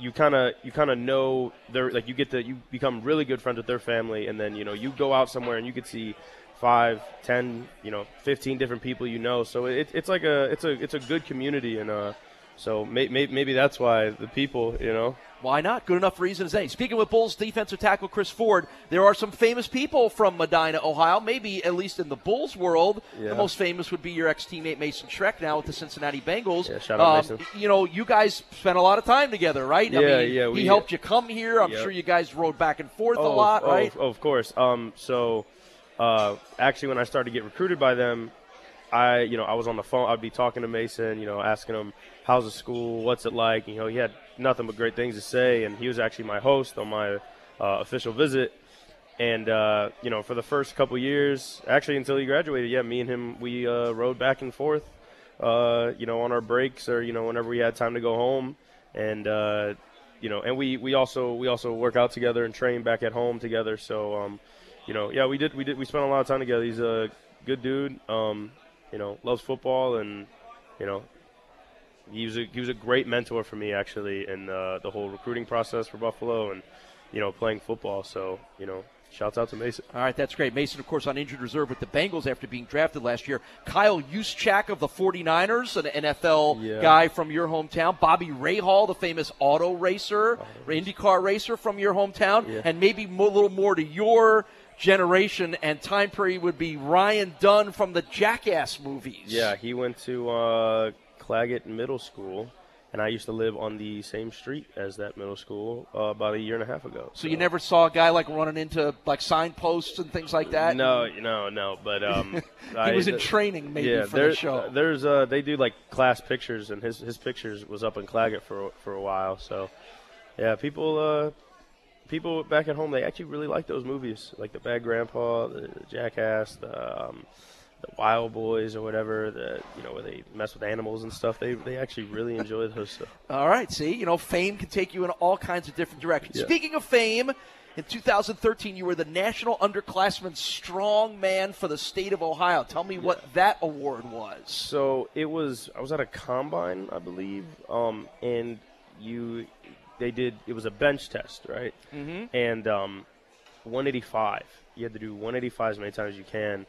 You kind of you kind of know they're like you get to you become really good friends with their family, and then you know you go out somewhere and you could see five, ten, you know, fifteen different people you know. So it, it's like a it's a it's a good community, and uh, so may, may, maybe that's why the people, you know. Why not? Good enough reason as any. Speaking with Bulls defensive tackle Chris Ford, there are some famous people from Medina, Ohio. Maybe at least in the Bulls world, yeah. the most famous would be your ex-teammate Mason Schreck, now with the Cincinnati Bengals. Yeah, shout out um, Mason. You know, you guys spent a lot of time together, right? Yeah, I mean, yeah. We, he helped you come here. I'm yep. sure you guys rode back and forth oh, a lot, oh, right? Oh, of course. Um, so uh, actually, when I started to get recruited by them, I, you know, I was on the phone. I'd be talking to Mason, you know, asking him how's the school, what's it like. You know, he had nothing but great things to say, and he was actually my host on my uh, official visit. And uh, you know, for the first couple years, actually until he graduated, yeah, me and him, we uh, rode back and forth, uh, you know, on our breaks or you know, whenever we had time to go home. And uh, you know, and we, we also we also work out together and train back at home together. So um, you know, yeah, we did we did we spent a lot of time together. He's a good dude. Um, You know, loves football, and you know, he was a, he was a great mentor for me actually in uh, the whole recruiting process for Buffalo, and you know, playing football. So you know, shouts out to Mason. All right, that's great. Mason, of course, on injured reserve with the Bengals after being drafted last year. Kyle Juszczyk of the forty-niners, an N F L yeah. guy from your hometown. Bobby Rahal, the famous auto racer, auto IndyCar racer from your hometown, yeah. and maybe a little more to your generation and time period would be Ryan Dunn from the Jackass movies. Yeah, he went to uh, Claggett Middle School, and I used to live on the same street as that middle school uh, about a year and a half ago. So, so you never saw a guy like running into like signposts and things like that? No, no, no. But um, he I, was in training maybe yeah, for there, the show. Uh, there's uh, they do like class pictures, and his his pictures was up in Claggett for for a while. So yeah, people. Uh, People back at home, they actually really like those movies, like the Bad Grandpa, the Jackass, the, um, the Wild Boys, or whatever. The you know where they mess with animals and stuff. They they actually really enjoy those stuff. All right, see, you know, fame can take you in all kinds of different directions. Yeah. Speaking of fame. In two thousand thirteen, you were the National Underclassman Strongman for the state of Ohio. Tell me yeah. what that award was. So it was. I was at a combine, I believe, um, and you. They did, it was a bench test, right? Mm-hmm. And um, one eighty-five. You had to do one eighty-five as many times as you can.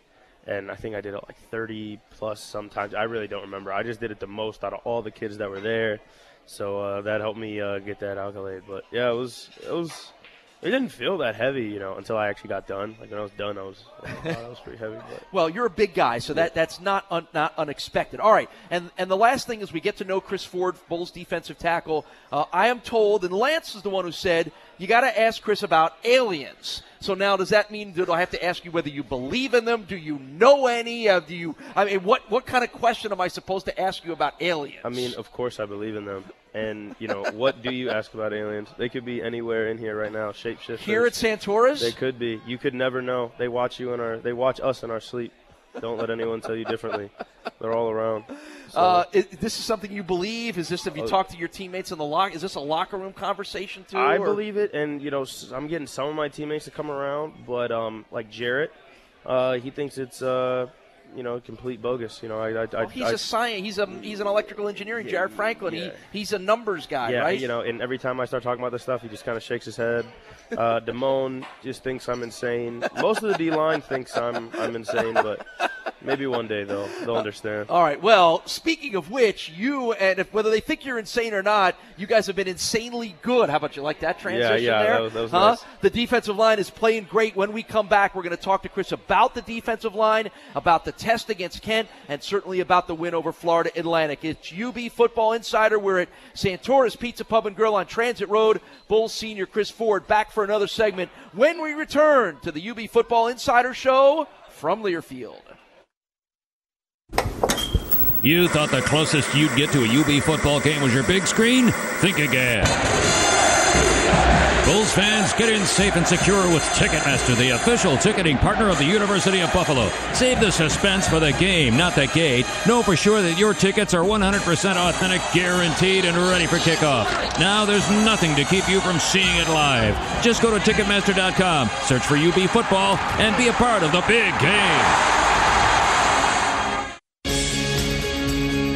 And I think I did it like thirty plus sometimes. I really don't remember. I just did it the most out of all the kids that were there. So uh, that helped me uh, get that accolade. But yeah, it was, it was, It didn't feel that heavy, you know, until I actually got done. Like, when I was done, I was, I was, I was pretty heavy. But. Well, you're a big guy, so that, that's not un, not unexpected. All right, and and the last thing is we get to know Chris Ford, Bulls defensive tackle. Uh, I am told, and Lance is the one who said, you got to ask Chris about aliens. So now does that mean that I have to ask you whether you believe in them? Do you know any? Uh, do you? I mean, what, what kind of question am I supposed to ask you about aliens? I mean, of course I believe in them. And, you know, what do you ask about aliens? They could be anywhere in here right now, shapeshifters. Here at Santora's? They could be. You could never know. They watch you in our, they watch us in our sleep. Don't let anyone tell you differently. They're all around. So. Uh, is, this is something you believe? Is this, if you talk to your teammates in the locker, is this a locker room conversation too? I or? believe it, and, you know, I'm getting some of my teammates to come around, but, um, like Jarrett, uh, he thinks it's, uh, you know, complete bogus. You know, I. I, oh, I he's I, a science. He's a. He's an electrical engineering. Yeah, Jared Franklin. Yeah. He. He's a numbers guy, yeah, right? Yeah. You know, and every time I start talking about this stuff, he just kind of shakes his head. Uh, Damone just thinks I'm insane. Most of the D line thinks I'm I'm insane, but maybe one day they'll they'll understand. All right. Well, speaking of which, you and if, whether they think you're insane or not, you guys have been insanely good. How about you like that transition yeah, yeah, there? Yeah, that, that was huh? nice. The defensive line is playing great. When we come back, we're going to talk to Chris about the defensive line, about the test against Kent, and certainly about the win over Florida Atlantic. It's U B Football Insider. We're at Santora's Pizza Pub and Grill on Transit Road. Bulls senior Chris Ford back for another segment when we return to the U B Football Insider Show from Learfield. You thought the closest you'd get to a U B football game was your big screen? Think again. Bulls fans, get in safe and secure with Ticketmaster, the official ticketing partner of the University of Buffalo. Save the suspense for the game, not the gate. Know for sure that your tickets are one hundred percent authentic, guaranteed, and ready for kickoff. Now there's nothing to keep you from seeing it live. Just go to Ticketmaster dot com, search for U B football, and be a part of the big game.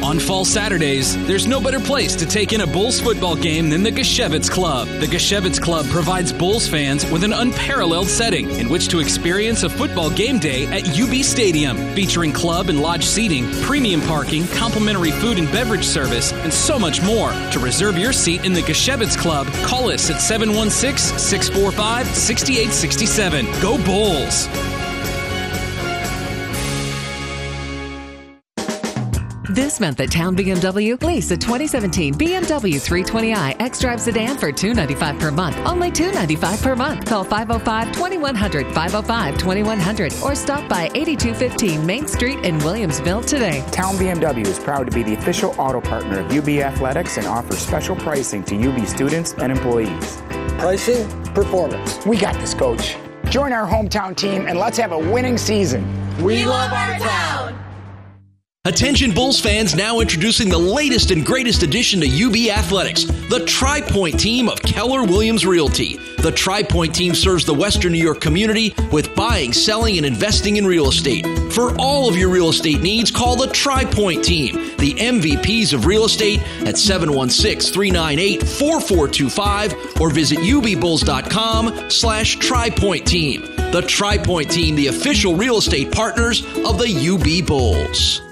On fall Saturdays, there's no better place to take in a Bulls football game than the Geshevitz Club. The Geshevitz Club provides Bulls fans with an unparalleled setting in which to experience a football game day at U B Stadium, featuring club and lodge seating, premium parking, complimentary food and beverage service, and so much more. To reserve your seat in the Geshevitz Club, call us at seven one six, six four five, six eight six seven. Go Bulls! This month at Town B M W, lease a twenty seventeen B M W three twenty i X-Drive sedan for two hundred ninety-five dollars per month. Only two hundred ninety-five dollars per month. Call five oh five, twenty-one hundred, five oh five, twenty-one hundred, or stop by eighty-two fifteen Main Street in Williamsville today. Town B M W is proud to be the official auto partner of U B Athletics and offers special pricing to U B students and employees. Pricing, performance. We got this, Coach. Join our hometown team and let's have a winning season. We, we love our town. Attention Bulls fans, now introducing the latest and greatest addition to U B Athletics, the TriPoint team of Keller Williams Realty. The TriPoint team serves the Western New York community with buying, selling, and investing in real estate. For all of your real estate needs, call the TriPoint team, the M V Ps of real estate, at seven one six, three nine eight, four four two five or visit ubbulls.com slash TriPoint team. The TriPoint team, the official real estate partners of the U B Bulls.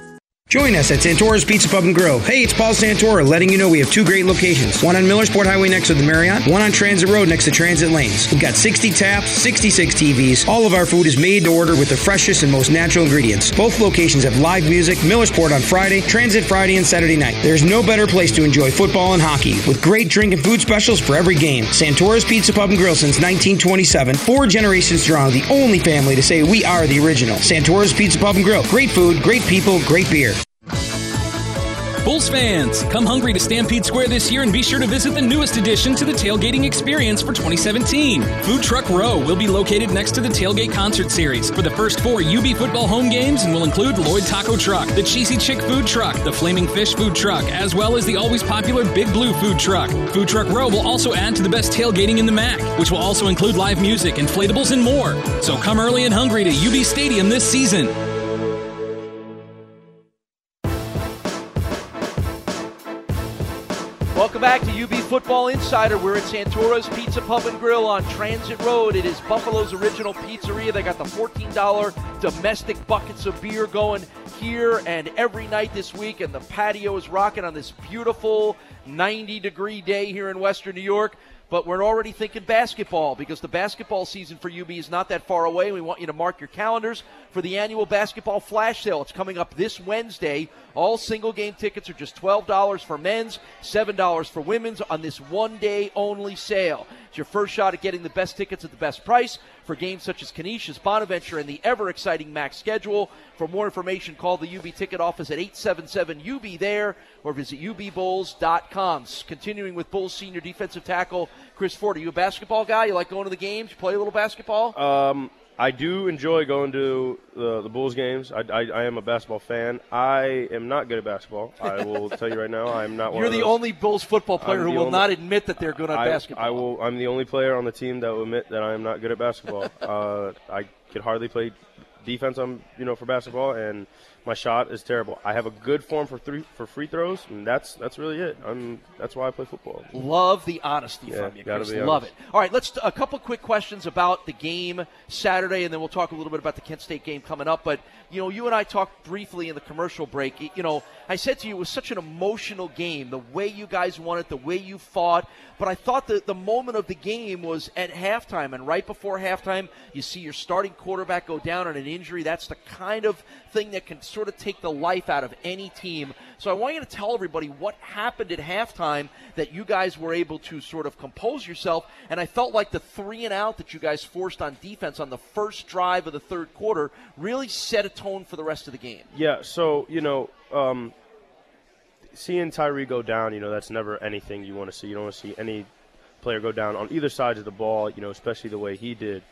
Join us at Santora's Pizza Pub and Grill. Hey, it's Paul Santora letting you know we have two great locations. One on Millersport Highway next to the Marriott, one on Transit Road next to Transit Lanes. We've got sixty taps, sixty-six T Vs. All of our food is made to order with the freshest and most natural ingredients. Both locations have live music, Millersport on Friday, Transit Friday and Saturday night. There's no better place to enjoy football and hockey with great drink and food specials for every game. Santora's Pizza Pub and Grill since nineteen twenty-seven. Four generations strong, the only family to say we are the original. Santora's Pizza Pub and Grill. Great food, great people, great beer. Bulls fans, come hungry to Stampede Square this year and be sure to visit the newest addition to the tailgating experience for twenty seventeen. Food Truck Row will be located next to the Tailgate Concert Series for the first four U B football home games and will include Lloyd Taco Truck, the Cheesy Chick Food Truck, the Flaming Fish Food Truck, as well as the always popular Big Blue Food Truck. Food Truck Row will also add to the best tailgating in the M A C, which will also include live music, inflatables, and more. So come early and hungry to U B Stadium this season. Welcome back to U B Football Insider. We're at Santora's Pizza Pub and Grill on Transit Road. It is Buffalo's original pizzeria. They got the fourteen dollars domestic buckets of beer going here and every night this week, and the patio is rocking on this beautiful ninety degree day here in Western New York. But we're already thinking basketball, because the basketball season for U B is not that far away. We want you to mark your calendars for the annual basketball flash sale. It's coming up this Wednesday. All single-game tickets are just twelve dollars for men's, seven dollars for women's on this one-day-only sale. It's your first shot at getting the best tickets at the best price for games such as Canisius, Bonaventure, and the ever-exciting M A C schedule. For more information, call the U B ticket office at eight seven seven U B there or visit U B Bulls dot com. Continuing with Bulls senior defensive tackle Chris Ford, are you a basketball guy? You like going to the games? You play a little basketball? Um, I do enjoy going to the, the Bulls games. I, I, I am a basketball fan. I am not good at basketball. I will tell you right now, I am not one You're of the those. only Bulls football player I'm who will only, not admit that they're good at I, basketball. I will, I'm the only player on the team that will admit that I am not good at basketball. uh, I could hardly play defense on, you know, for basketball, and my shot is terrible. I have a good form for three for free throws, and that's that's really it. I'm that's why I play football. Love the honesty yeah, from you, Chris. Love it. All right, let's t- a couple quick questions about the game Saturday, and then we'll talk a little bit about the Kent State game coming up. But you know, you and I talked briefly in the commercial break. It, you know, I said to you, it was such an emotional game, the way you guys won it, the way you fought. But I thought that the moment of the game was at halftime, and right before halftime, you see your starting quarterback go down on an injury. That's the kind of thing that can sort of take the life out of any team. So I want you to tell everybody what happened at halftime that you guys were able to sort of compose yourself. And I felt like the three and out that you guys forced on defense on the first drive of the third quarter really set a tone for the rest of the game. Yeah, so, you know, um, seeing Tyree go down, you know, that's never anything you want to see. You don't want to see any player go down on either side of the ball, you know, especially the way he did.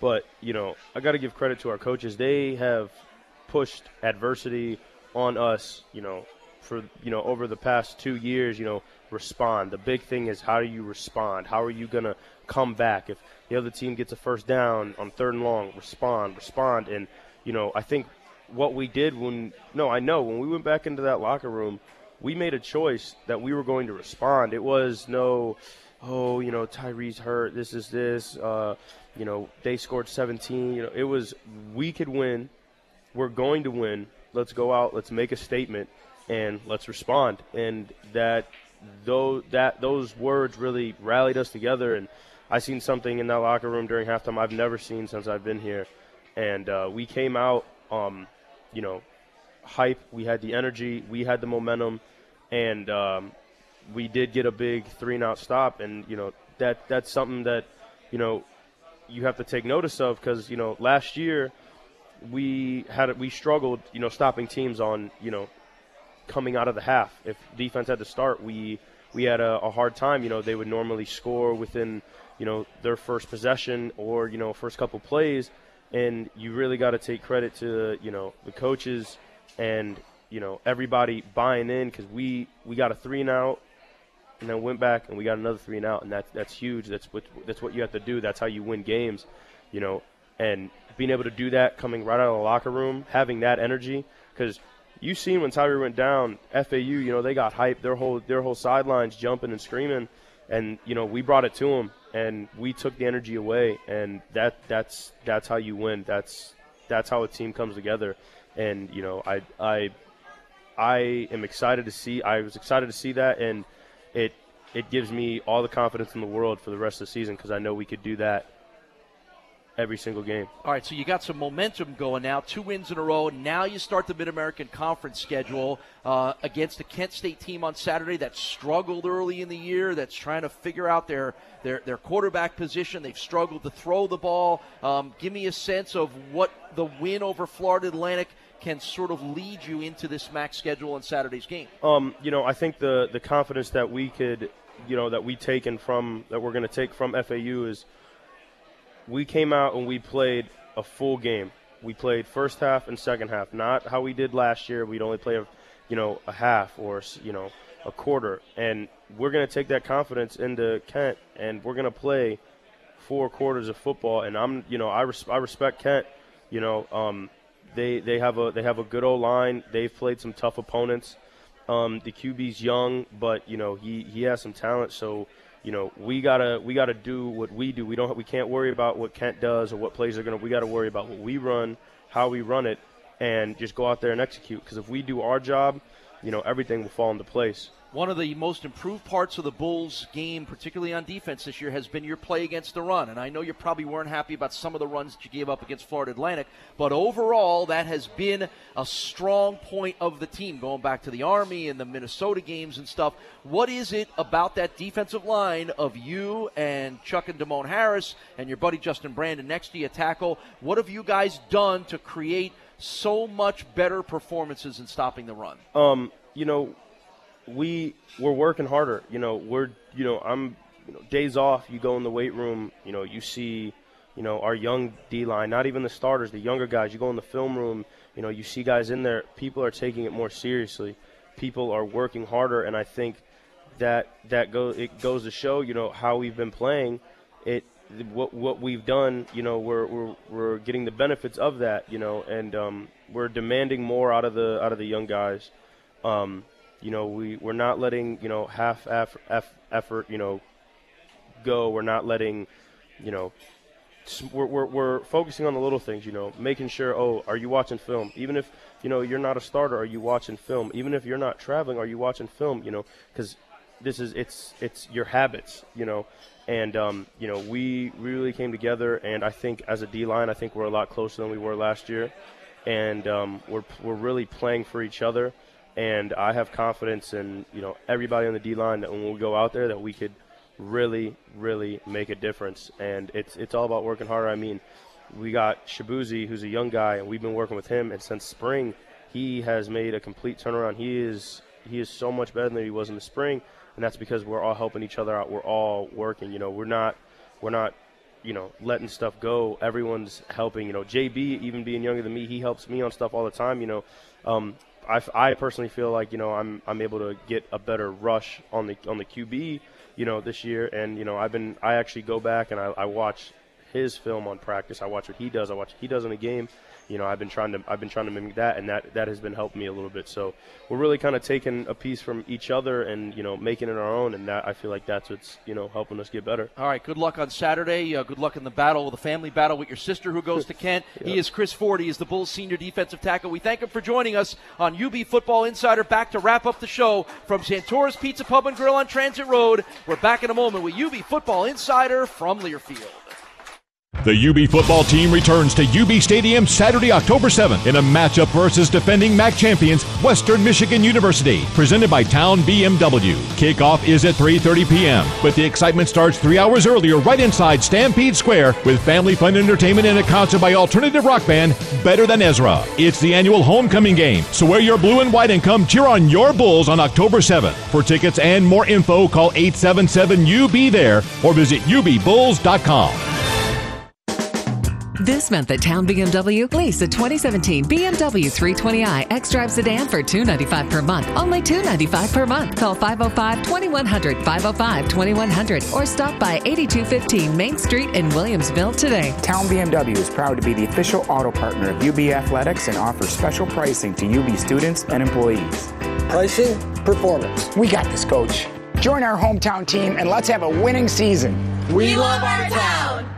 But, you know, I got to give credit to our coaches. They have – pushed adversity on us, you know, for, you know, over the past two years, you know, respond. The big thing is, how do you respond? How are you going to come back? If the other team gets a first down on third and long, respond, respond. And, you know, I think what we did when, no, I know, when we went back into that locker room, we made a choice that we were going to respond. It was no, oh, you know, Tyree's hurt, this is this, uh, you know, they scored seventeen. You know, it was, we could win. We're going to win. Let's go out. Let's make a statement, and let's respond. And that, though, that those words really rallied us together. And I seen something in that locker room during halftime I've never seen since I've been here. And uh, we came out, um, you know, hype. We had the energy. We had the momentum, and um, we did get a big three and out stop. And you know, that that's something that, you know, you have to take notice of, because, you know, last year, we had we struggled, you know, stopping teams on, you know, coming out of the half. If defense had to start, we we had a, a hard time. You know, they would normally score within, you know, their first possession or, you know, first couple plays. And you really got to take credit to, you know, the coaches and, you know, everybody buying in, because we we got a three and out, and then went back and we got another three and out, and that that's huge. That's what that's what you have to do. That's how you win games, you know. And being able to do that, coming right out of the locker room, having that energy, because you seen when Tyree went down, F A U, you know, they got hyped. Their whole their whole sidelines jumping and screaming, and you know, we brought it to them, and we took the energy away, and that that's that's how you win. That's that's how a team comes together, and you know, I I I am excited to see. I was excited to see that, and it it gives me all the confidence in the world for the rest of the season, because I know we could do that every single game. All right, so you got some momentum going now, two wins in a row. Now you start the Mid-American Conference schedule uh, against the Kent State team on Saturday that struggled early in the year, that's trying to figure out their their, their quarterback position. They've struggled to throw the ball. Um, give me a sense of what the win over Florida Atlantic can sort of lead you into this M A C schedule on Saturday's game. Um, you know, I think the the confidence that we could, you know, that we taken from, that we're going to take from F A U is, we came out and we played a full game. We played first half and second half, not how we did last year. We'd only play, a, you know, a half or, you know, a quarter. And we're going to take that confidence into Kent, and we're going to play four quarters of football. And I'm, you know, I, res- I respect Kent. You know, um, they they have a they have a good old line. They've played some tough opponents. Um, the Q B's young, but you know, he he has some talent. So you know, we gotta we gotta do what we do. We don't we can't worry about what Kent does or what plays they're gonna. We gotta worry about what we run, how we run it, and just go out there and execute. Because if we do our job, you know, everything will fall into place. One of the most improved parts of the Bulls game, particularly on defense this year, has been your play against the run. And I know you probably weren't happy about some of the runs that you gave up against Florida Atlantic, but overall that has been a strong point of the team, going back to the Army and the Minnesota games and stuff. What is it about that defensive line of you and Chuck and Damone Harris and your buddy Justin Brandon next to you tackle? What have you guys done to create so much better performances in stopping the run? Um, you know, We we're working harder, you know. We're you know I'm you know, days off. You go in the weight room, you know. You see, you know, our young D line, not even the starters, the younger guys. You go in the film room, you know. You see guys in there. People are taking it more seriously. People are working harder, and I think that that goes it goes to show, you know, how we've been playing. It what what we've done, you know. We're we're we're getting the benefits of that, you know, and um, we're demanding more out of the out of the young guys. Um, You know, we, we're not letting, you know, half eff, eff, effort, you know, go. We're not letting, you know, we're, we're, we're focusing on the little things, you know, making sure, oh, are you watching film? Even if, you know, you're not a starter, are you watching film? Even if you're not traveling, are you watching film? You know, because this is, it's, it's your habits, you know. And, um, you know, we really came together, and I think as a D-line, I think we're a lot closer than we were last year. And um, we're, we're really playing for each other. And I have confidence in, you know, everybody on the D-line that when we go out there that we could really, really make a difference. And it's it's all about working harder. I mean, we got Shabuzi, who's a young guy, and we've been working with him. And since spring, he has made a complete turnaround. He is he is so much better than he was in the spring, and that's because we're all helping each other out. We're all working. You know, we're not we're not you know letting stuff go. Everyone's helping. You know, J B, even being younger than me, he helps me on stuff all the time. You know. Um, I, I personally feel like, you know, I'm I'm able to get a better rush on the on the Q B, you know, this year. And, you know, I've been I actually go back and I, I watch his film on practice. I watch what he does. I watch what he does in a game. You know, I've been trying to I've been trying to mimic that, and that, that has been helping me a little bit. So we're really kind of taking a piece from each other and, you know, making it our own. And that I feel like that's what's, you know, helping us get better. All right. Good luck on Saturday. Uh, good luck in the battle, the family battle with your sister who goes to Kent. Yeah. He is Chris Ford. He is the Bulls' senior defensive tackle. We thank him for joining us on U B Football Insider. Back to wrap up the show from Santora's Pizza Pub and Grill on Transit Road. We're back in a moment with U B Football Insider from Learfield. The U B football team returns to U B Stadium Saturday, October seventh in a matchup versus defending M A C champions Western Michigan University, presented by Town B M W. Kickoff is at three thirty p m, but the excitement starts three hours earlier right inside Stampede Square with family fun entertainment and a concert by alternative rock band Better Than Ezra. It's the annual homecoming game, so wear your blue and white and come cheer on your Bulls on October seventh. For tickets and more info, call eight seven seven U B there or visit U B bulls dot com. This month at Town B M W, lease a twenty seventeen B M W three twenty i X-Drive sedan for two hundred ninety-five dollars per month. Only two hundred ninety-five dollars per month. Call five oh five, twenty-one hundred, five oh five, twenty-one hundred, or stop by eighty-two fifteen Main Street in Williamsville today. Town B M W is proud to be the official auto partner of U B Athletics and offers special pricing to U B students and employees. Pricing, performance. We got this, Coach. Join our hometown team and let's have a winning season. We love our town.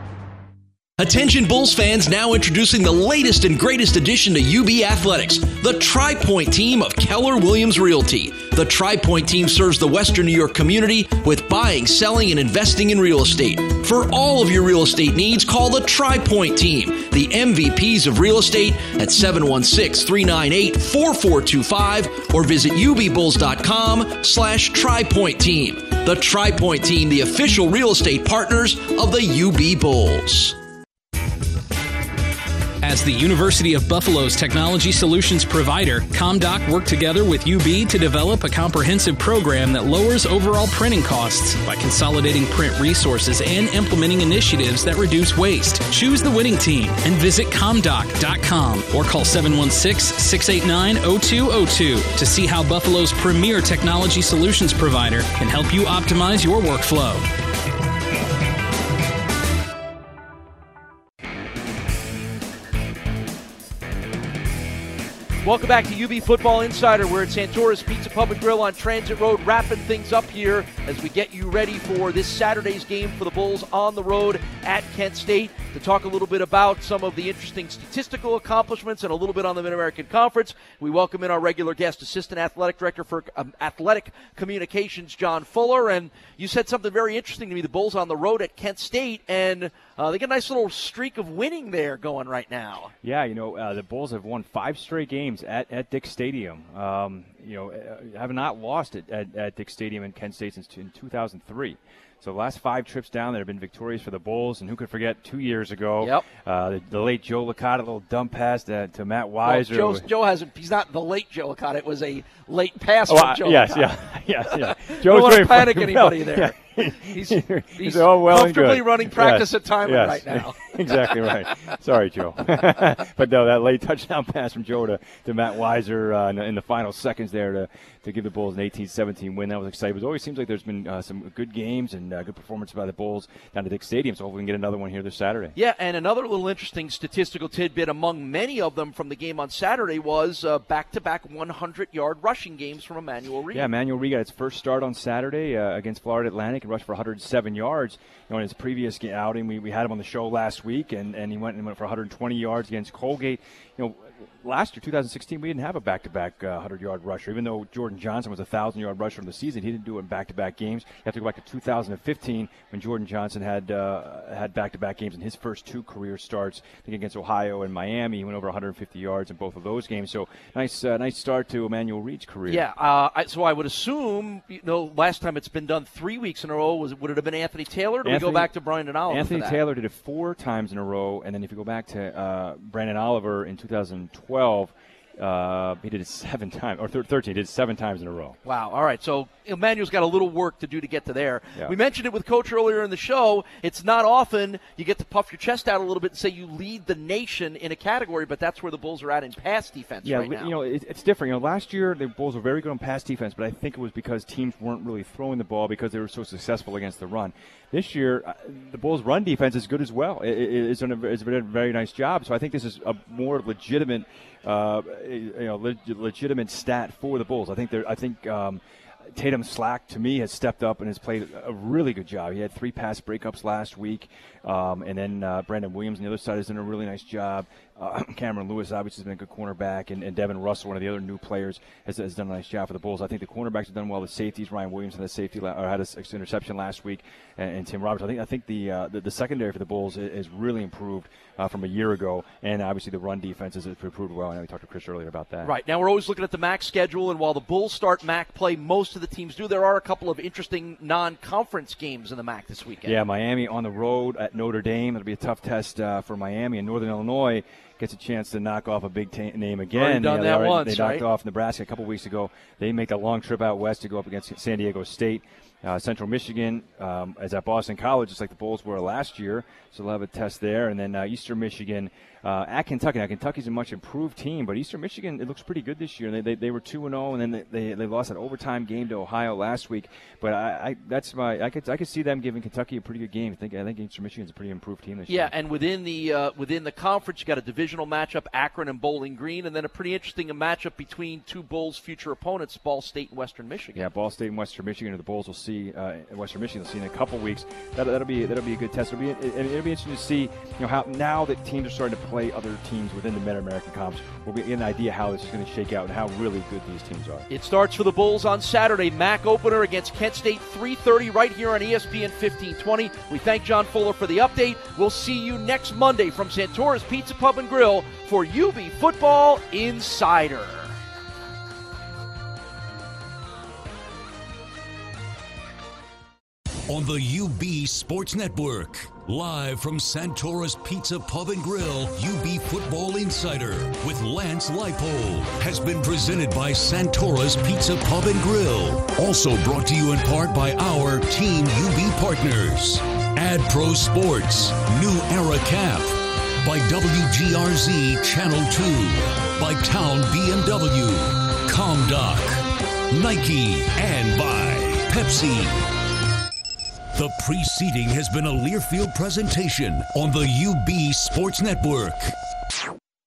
Attention Bulls fans, now introducing the latest and greatest addition to U B Athletics, the TriPoint team of Keller Williams Realty. The TriPoint team serves the Western New York community with buying, selling, and investing in real estate. For all of your real estate needs, call the TriPoint team, the M V Ps of real estate, at seven one six, three nine eight, four four two five or visit U B bulls dot com slash TriPoint team. The TriPoint team, the official real estate partners of the U B Bulls. As the University of Buffalo's technology solutions provider, ComDoc worked together with U B to develop a comprehensive program that lowers overall printing costs by consolidating print resources and implementing initiatives that reduce waste. Choose the winning team and visit comdoc dot com or call seven one six, six eight nine, zero two zero two to see how Buffalo's premier technology solutions provider can help you optimize your workflow. Welcome back to U B Football Insider. We're at Santora's Pizza Pub and Grill on Transit Road, wrapping things up here as we get you ready for this Saturday's game for the Bulls on the road at Kent State, to talk a little bit about some of the interesting statistical accomplishments and a little bit on the Mid-American Conference. We welcome in our regular guest, Assistant Athletic Director for um, Athletic Communications, John Fuller. And you said something very interesting to me, the Bulls on the road at Kent State, and uh, they get a nice little streak of winning there going right now. Yeah, you know, uh, the Bulls have won five straight games At, at Dix Stadium. Um, you know, have not lost it at, at Dix Stadium in Kent State since in two thousand three. So the last five trips down there have been victorious for the Bulls, and who could forget two years ago, yep. uh, the, the late Joe Licata, a little dumb pass to, to Matt Weiser. Well, Joe hasn't, he's not the late Joe Licata, it was a late pass oh, from uh, Joe yes, Licata. Yes, yeah, yes, yeah. Joe don't want to panic from, anybody well, there. Yeah. He's, he's, he's all well comfortably and good. Running practice yes, at time yes. right now. Exactly right. Sorry, Joe. But no, that late touchdown pass from Joe to, to Matt Weiser uh, in, in the final seconds there to, to give the Bulls an eighteen seventeen win. That was exciting. It always seems like there's been uh, some good games and uh, good performance by the Bulls down at Dix Stadium, so hopefully we can get another one here this Saturday. Yeah, and another little interesting statistical tidbit among many of them from the game on Saturday was uh, back-to-back hundred-yard rushing games from Emmanuel Reed. Yeah, Emmanuel Reed got his first start on Saturday uh, against Florida Atlantic and rushed for one hundred seven yards. You know, in his previous outing, we, we had him on the show last week, and, and he went and went for one hundred twenty yards against Colgate. You know, last year, two thousand sixteen, we didn't have a back-to-back hundred-yard uh, rusher. Even though Jordan Johnson was a thousand-yard rusher of the season, he didn't do it in back-to-back games. You have to go back to two thousand fifteen when Jordan Johnson had uh, had back-to-back games in his first two career starts. I think against Ohio and Miami, he went over one hundred fifty yards in both of those games. So nice, uh, nice start to Emmanuel Reed's career. Yeah. Uh, I, so I would assume, you know, last time it's been done three weeks in a row was would it have been Anthony Taylor? Or Anthony, do we go back to Brandon Oliver? Anthony Taylor did it four times in a row, and then if you go back to uh, Brandon Oliver in two thousand twelve, uh, he did it seven times, or thirteen, did it seven times in a row. Wow. All right. So Emmanuel's got a little work to do to get to there. Yeah. We mentioned it with Coach earlier in the show. It's not often you get to puff your chest out a little bit and say you lead the nation in a category, but that's where the Bulls are at in pass defense yeah, right now. Yeah, you know, it, it's different. You know, last year the Bulls were very good on pass defense, but I think it was because teams weren't really throwing the ball because they were so successful against the run. This year, the Bulls' run defense is good as well. It, it, it's, done a, it's done a very nice job. So I think this is a more legitimate, uh, you know, le- legitimate stat for the Bulls. I think they're. I think. Um, Tatum Slack, to me, has stepped up and has played a really good job. He had three pass breakups last week, um, and then uh, Brandon Williams on the other side has done a really nice job. Uh, Cameron Lewis obviously has been a good cornerback, and, and Devin Russell, one of the other new players, has, has done a nice job for the Bulls. I think the cornerbacks have done well. The safeties, Ryan Williams had a safety la- or had an interception last week, and, and Tim Roberts. I think I think the uh, the, the secondary for the Bulls has really improved uh, from a year ago, and obviously the run defense has improved well. I know we talked to Chris earlier about that. Right now, we're always looking at the M A C schedule, and while the Bulls start M A C play, most of the teams do. There are a couple of interesting non-conference games in the M A C this weekend. Yeah, Miami on the road at Notre Dame. It'll be a tough test uh, for Miami, and Northern Illinois gets a chance to knock off a big t- name again. Done you know, that they, already, once, they knocked right? off Nebraska a couple weeks ago. They make a long trip out west to go up against San Diego State. Uh, Central Michigan um, is at Boston College, just like the Bulls were last year, so they'll have a test there. And then uh, Eastern Michigan uh, at Kentucky. Now, Kentucky's a much improved team, but Eastern Michigan, it looks pretty good this year. They they, they were two and oh, and then they, they lost that overtime game to Ohio last week. But I, I that's my I could I could see them giving Kentucky a pretty good game. I think I think Eastern Michigan's a pretty improved team this yeah, year. Yeah, and within the uh, within the conference, you got a division matchup, Akron and Bowling Green, and then a pretty interesting matchup between two Bulls' future opponents, Ball State and Western Michigan. Yeah, Ball State and Western Michigan, or the Bulls will see uh, Western Michigan. They'll see in a couple weeks. That, that'll be that'll be a good test. It'll be it'll be interesting to see, you know, how now that teams are starting to play other teams within the Mid-American Conference, we'll get an idea how this is going to shake out and how really good these teams are. It starts for the Bulls on Saturday, M A C opener against Kent State, three thirty right here on E S P N fifteen twenty. We thank John Fuller for the update. We'll see you next Monday from Santora's Pizza Pub and Grill for U B Football Insider. On the U B Sports Network, live from Santora's Pizza Pub and Grill, U B Football Insider with Lance Leipold has been presented by Santora's Pizza Pub and Grill. Also brought to you in part by our Team U B partners, AdPro Sports, New Era Cap, by W G R Z Channel two, by Town B M W, ComDoc, Nike, and by Pepsi. The preceding has been a Learfield presentation on the U B Sports Network.